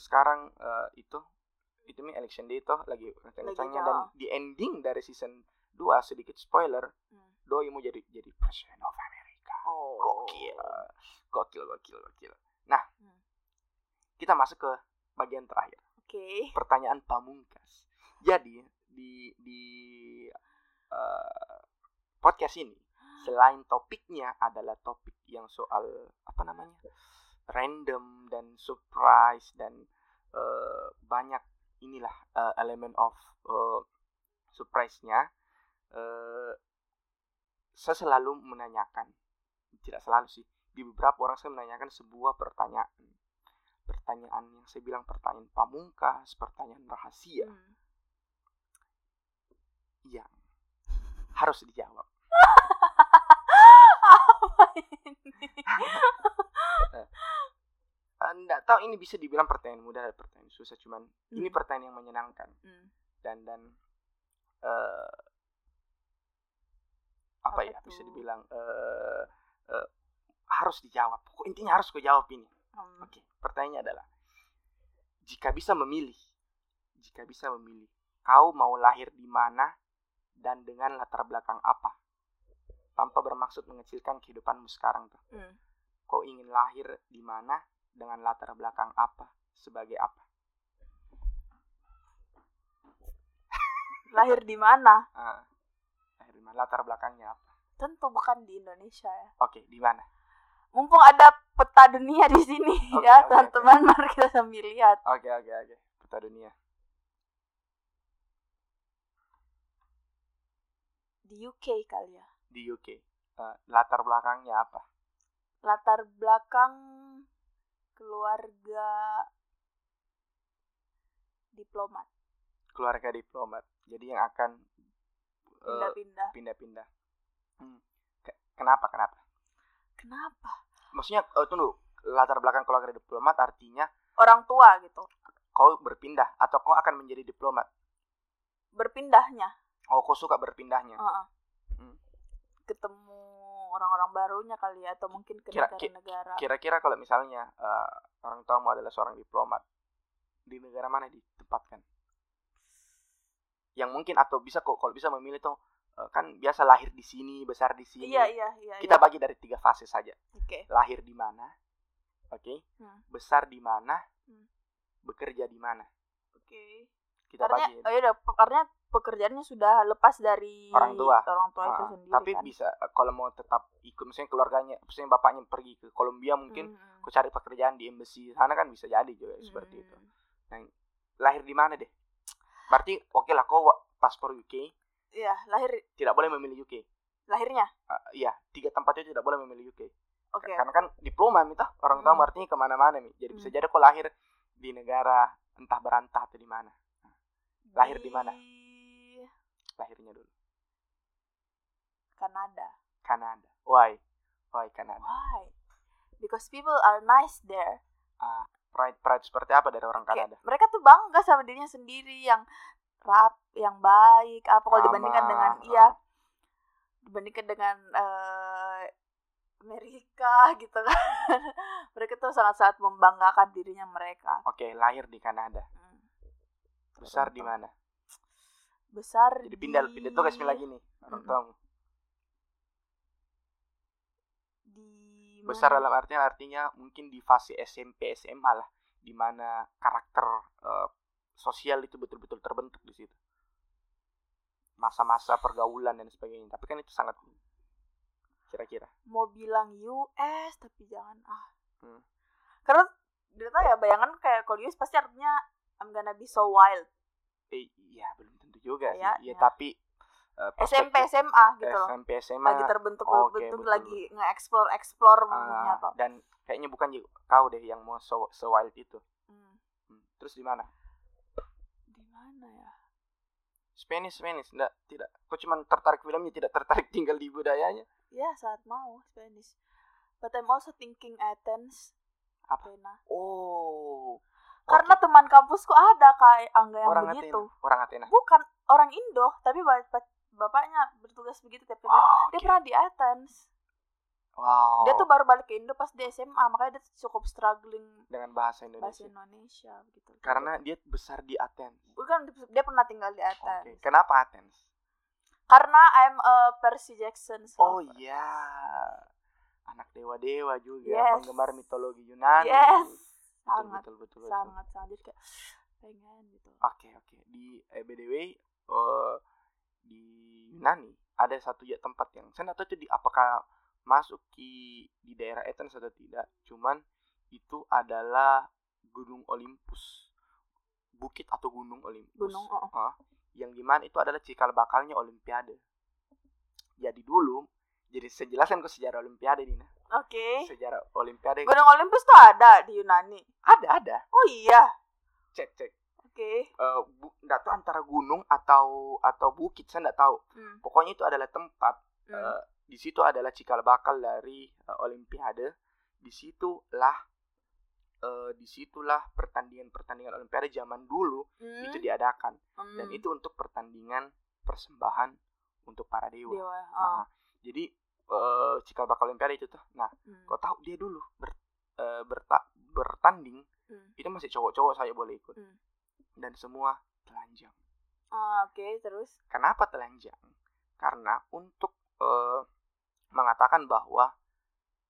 sekarang uh, itu itu nih election day toh lagi kencang-kencangnya dan di ending dari season dua sedikit spoiler hmm. doi mau jadi jadi President of America. Oh. Gokil. Gokil gokil gokil. Nah, hmm. kita masuk ke bagian terakhir. Oke. Okay. Pertanyaan pamungkas. Jadi di di uh, podcast ini selain topiknya adalah topik yang soal apa namanya? Random dan surprise dan uh, banyak inilah uh, elemen of uh, surprise-nya. Uh, saya selalu menanyakan, tidak selalu sih, di beberapa orang saya menanyakan sebuah pertanyaan. Pertanyaan yang saya bilang pertanyaan pamungkas, pertanyaan rahasia. Hmm. Yang harus dijawab. Apa ini? Nggak tahu ini bisa dibilang pertanyaan mudah atau pertanyaan susah, cuman hmm. ini pertanyaan yang menyenangkan hmm. dan dan uh, apa, apa ya itu? Bisa dibilang uh, uh, harus dijawab, intinya harus gue jawab ini. hmm. Oke, okay. Pertanyaannya adalah jika bisa memilih jika bisa memilih kau mau lahir di mana dan dengan latar belakang apa, tanpa bermaksud mengecilkan kehidupanmu sekarang tuh. hmm. Kau ingin lahir di mana dengan latar belakang apa, sebagai apa? Lahir di mana? Ah, lahir di mana? Latar belakangnya apa? Tentu bukan di Indonesia ya. Oke, okay, di mana? Mumpung ada peta dunia di sini, okay, ya, okay, teman-teman, okay. Mari kita sambil lihat. Oke, okay, oke, okay, oke. Okay. Peta dunia. Di U K kali ya. Di U K. Uh, latar belakangnya apa? Latar belakang keluarga diplomat. Keluarga diplomat. Jadi yang akan pindah-pindah. Uh, pindah-pindah. Hmm. Kenapa? Kenapa? Kenapa? Maksudnya uh, tunggu, latar belakang keluarga diplomat artinya orang tua gitu. Kau berpindah atau kau akan menjadi diplomat? Berpindahnya. Oh, kau suka berpindahnya. Uh-uh. Hmm. Ketemu orang-orang barunya kali ya, atau mungkin ke Kira, negara-negara. Kira-kira kalau misalnya uh, orang tuamu adalah seorang diplomat, di negara mana ditempatkan? Yang mungkin atau bisa kok kalau bisa memilih tuh kan biasa lahir di sini, besar di sini. Iya, iya, iya. Kita iya. bagi dari tiga fase saja. Oke. Okay. Lahir di mana? Oke. Okay. Hmm. Besar di mana? Hmm. Bekerja di mana? Oke. Okay. Kita artinya, bagi. Oh ya udah, karena pekerjaannya sudah lepas dari orang tua. Orang tua itu nah, sendiri. Tapi kan? Bisa kalau mau tetap ikut, misalnya keluarganya, misalnya bapaknya pergi ke Kolombia mungkin, hmm. aku cari pekerjaan di embassy sana kan bisa jadi juga hmm. seperti itu. Nah, lahir di mana deh? Berarti oke okay lah kau paspor U K. Iya, lahir tidak boleh memilih U K. Lahirnya? Uh, iya, tiga tempat itu tidak boleh memilih U K. Oke. Okay. Karena kan diploma minta orang tua hmm. artinya kemana-mana nih. Jadi hmm. bisa jadi kok lahir di negara entah berantah atau di mana. Lahir di mana? Lahirnya dulu. Kanada. Kanada. Why? Why Kanada? Why? Because people are nice there. Ah, uh, pride pride seperti apa dari orang okay. Kanada? Mereka tuh bangga sama dirinya sendiri yang rap yang baik apa kalau dibandingkan dengan iya dibandingkan dengan uh, Amerika gitu kan. Mereka tuh sangat-sangat membanggakan dirinya mereka. Oke, okay, lahir di Kanada. Hmm. Besar di mana? Besar. Jadi pindah pindah tuh kasih lagi nih. Nonton. Hmm. Di mana? Besar dalam artinya artinya mungkin di fase S M P S M A lah, di mana karakter uh, sosial itu betul-betul terbentuk di situ. Masa-masa pergaulan dan sebagainya. Tapi kan itu sangat kira-kira. Mau bilang U S tapi jangan ah. Hmm. Karena ternyata ya bayangan kayak kalau U S pasti artinya I'm gonna be so wild. Eh, iya belum tentu juga sih. Ya, ya, ya. Tapi uh, S M P S M A gitu loh. S M P S M A lagi terbentuk-bentuk okay, lagi nge-explore-explore ah, dan kayaknya bukan kau deh yang mau so, so wild itu. Hmm. Hmm. Terus di mana? Mana ya? Spanish, Spanish, enggak, tidak. Kok cuma tertarik filmnya, tidak tertarik tinggal di budayanya? Ya, saat mau Spanish. But I'm also thinking Athens. Apa? Athena. Oh. Karena okay. teman kampusku ada kayak Angga yang orang begitu. Athena. Orang Athena. Bukan orang Indo, tapi bap- bapaknya bertugas begitu tiap-tiap. Oh, dia okay. pernah di Athens. Wow. Dia tuh baru balik ke Indo pas di S M A, makanya dia cukup struggling dengan bahasa Indonesia. Bahasa Indonesia gitu. Karena dia besar di Athens. Bukan, dia pernah tinggal di Athens. Okay. Kenapa Athens? Karena I'm a Percy Jackson. Oh iya. Yeah. Anak dewa-dewa juga, yes. penggemar mitologi Yunani. Yes. Betul betul betul. Sangat sangat kayak pengen gitu. Oke, okay, oke. Okay. Di eh, B D W uh, di Yunani ada satu ya tempat yang saya enggak tahu itu di apakah masuk di, di daerah Athens atau tidak, cuman itu adalah Gunung Olympus, bukit atau gunung Olympus, gunung, oh. huh? yang dimana itu adalah cikal bakalnya Olimpiade. Jadi dulu, jadi sejelaskan ke sejarah Olimpiade Dina. Oke. Okay. Sejarah Olimpiade. Gunung Olympus tuh ada di Yunani. Ada ada. Oh iya. Cek cek. Oke. Okay. Uh, bu, nggak tahu antara gunung atau atau bukit, saya nggak tahu. Hmm. Pokoknya itu adalah tempat. Hmm. Uh, Di situ adalah cikal bakal dari uh, Olimpiade. Di situlah uh, di situlah pertandingan-pertandingan Olimpiade zaman dulu hmm. itu diadakan. Hmm. Dan itu untuk pertandingan persembahan untuk para dewa. dewa. Oh. Nah, jadi uh, cikal bakal Olimpiade itu tuh. Nah, hmm. kau tahu dia dulu ber, uh, berta, bertanding hmm. itu masih cowok-cowok saya boleh ikut. Hmm. Dan semua telanjang. Oh, oke, okay. Terus kenapa telanjang? Karena untuk Uh, mengatakan bahwa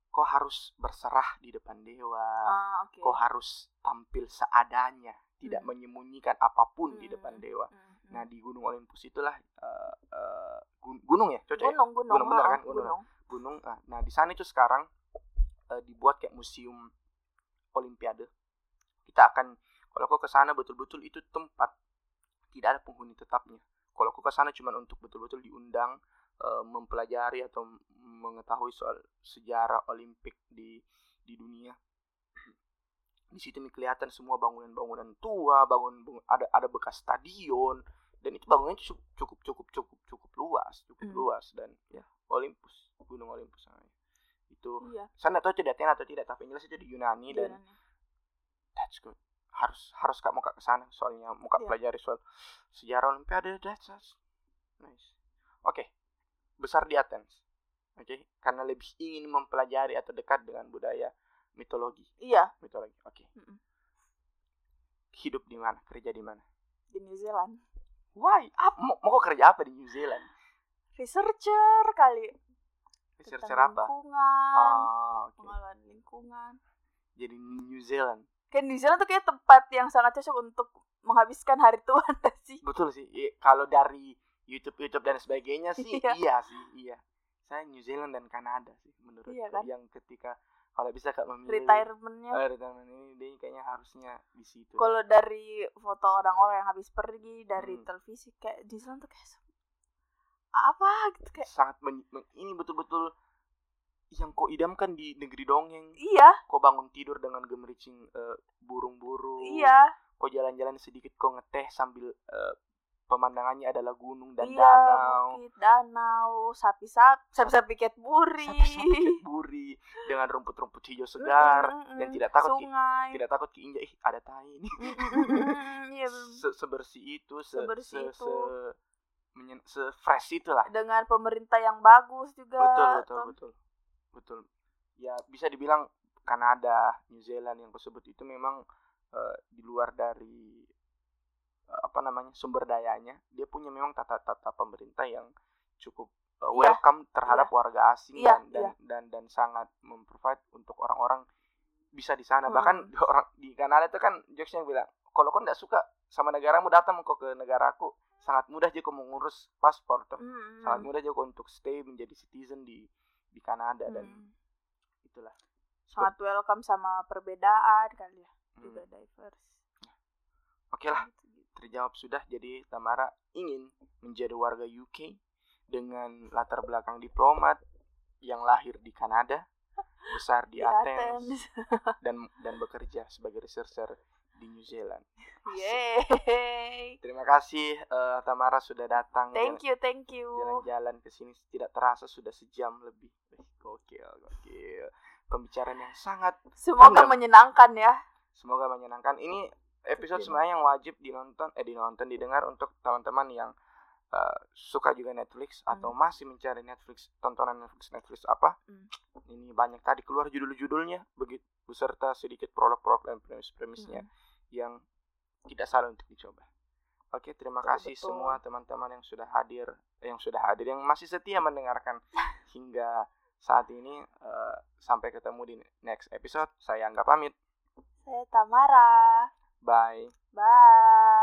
kau harus berserah di depan dewa, ah, okay. kau harus tampil seadanya, tidak hmm. menyembunyikan apapun hmm. di depan dewa. Hmm. Nah di Gunung Olympus itulah uh, uh, gun- gunung ya, cocok gunung, ya? Gunung, gunung, benar kan? Gunung, gunung. gunung uh, nah di sana itu sekarang uh, dibuat kayak museum Olimpiade. Kita akan kalau kau ke sana betul-betul itu tempat tidak ada penghuni tetapnya. Kalau kau ke sana cuma untuk betul-betul diundang. Mempelajari atau mengetahui soal sejarah Olimpik di di dunia. Di situ kelihatan semua bangunan-bangunan tua, bangun ada ada bekas stadion dan itu bangunannya cukup cukup cukup cukup luas, cukup hmm. luas dan ya Olympus, Gunung Olympus namanya. Itu iya. saya enggak tahu itu di Athena atau tidak, tapi jelas itu di Yunani yeah. dan that's good. Harus harus Kak mau Kak ke sana soalnya mau Kak yeah. pelajari soal sejarah Olimpiade that's nice. Oke. Okay. Besar di Athens, oke? Okay? Karena lebih ingin mempelajari atau dekat dengan budaya mitologi. Iya. Mitologi, oke. Okay. Hidup di mana? Kerja di mana? Di New Zealand. Why? Apa? Mau, mau kerja apa di New Zealand? researcher kali. Researcher apa? Lingkungan. Oh, okay. Pengalaman lingkungan. Jadi New Zealand. Kayak New Zealand tuh kayak tempat yang sangat cocok untuk menghabiskan hari tua enggak sih? Betul sih. I- kalau dari YouTube-YouTube dan sebagainya sih iya. iya sih, iya. Saya New Zealand dan Kanada sih menurut iya, kan? Yang ketika kalau bisa Kak memilih retirement-nya. Eh, retirement ini dia kayaknya harusnya di situ. Kalau dari foto orang-orang yang habis pergi dari hmm. televisi kayak di sana tuh kayak apa gitu kayak sangat men- men- ini betul-betul yang kau idamkan di negeri dongeng. Iya. Kau bangun tidur dengan gemericing uh, burung-burung. Iya. Kau jalan-jalan sedikit kau ngeteh sambil uh, pemandangannya adalah gunung dan iya, danau, bukit, danau, sapi-sapi, sapi-sapi Cadbury, sapi-sapi Cadbury dengan rumput-rumput hijau segar mm-hmm. yang tidak takut, sungai. Ki, tidak takut diinjak. Ih, ada tai ini. Se- sebersih itu, se- sebersih itu, se- menyen- se-fresh itulah. Dengan pemerintah yang bagus juga. Betul, betul, atau... betul, betul. Ya bisa dibilang Kanada, New Zealand yang tersebut itu memang uh, di luar dari apa namanya sumber dayanya, dia punya memang tata-tata pemerintah yang cukup uh, welcome yeah. terhadap yeah. warga asing yeah. dan, yeah. dan dan dan sangat memprovide untuk orang-orang bisa di sana. Hmm. Bahkan di orang di Kanada itu kan jokesnya bilang kalau kau tidak suka sama negaramu datang kau ke negaraku, sangat mudah aja kau mengurus paspor, hmm. sangat mudah aja kau untuk stay menjadi citizen di di Kanada hmm. dan itulah sangat so, welcome sama perbedaan kali ya hmm. juga diverse. Oke okay lah. Terjawab sudah, jadi Tamara ingin menjadi warga U K dengan latar belakang diplomat yang lahir di Kanada, besar di, di Athens, Athens. dan dan bekerja sebagai researcher di New Zealand. Yeay. Terima kasih uh, Tamara sudah datang. Thank jalan, you, thank you. Jalan-jalan ke sini tidak terasa sudah sejam lebih. Gokil, gokil. Pembicaraan yang sangat semoga pandem. menyenangkan ya. Semoga menyenangkan. Ini episode sebenarnya yang wajib dinonton, eh dinonton, didengar untuk teman-teman yang uh, suka juga Netflix hmm. atau masih mencari Netflix, tontonan Netflix, Netflix apa? Hmm. Ini banyak tadi keluar judul-judulnya, begitu beserta sedikit prolog-prolog dan premis-premisnya hmm. yang tidak salah untuk dicoba. Oke, terima betul, kasih betul. semua teman-teman yang sudah hadir, eh, yang sudah hadir, yang masih setia mendengarkan hingga saat ini. Uh, sampai ketemu di next episode. Saya Angga pamit. Saya Tamara. Bye. Bye.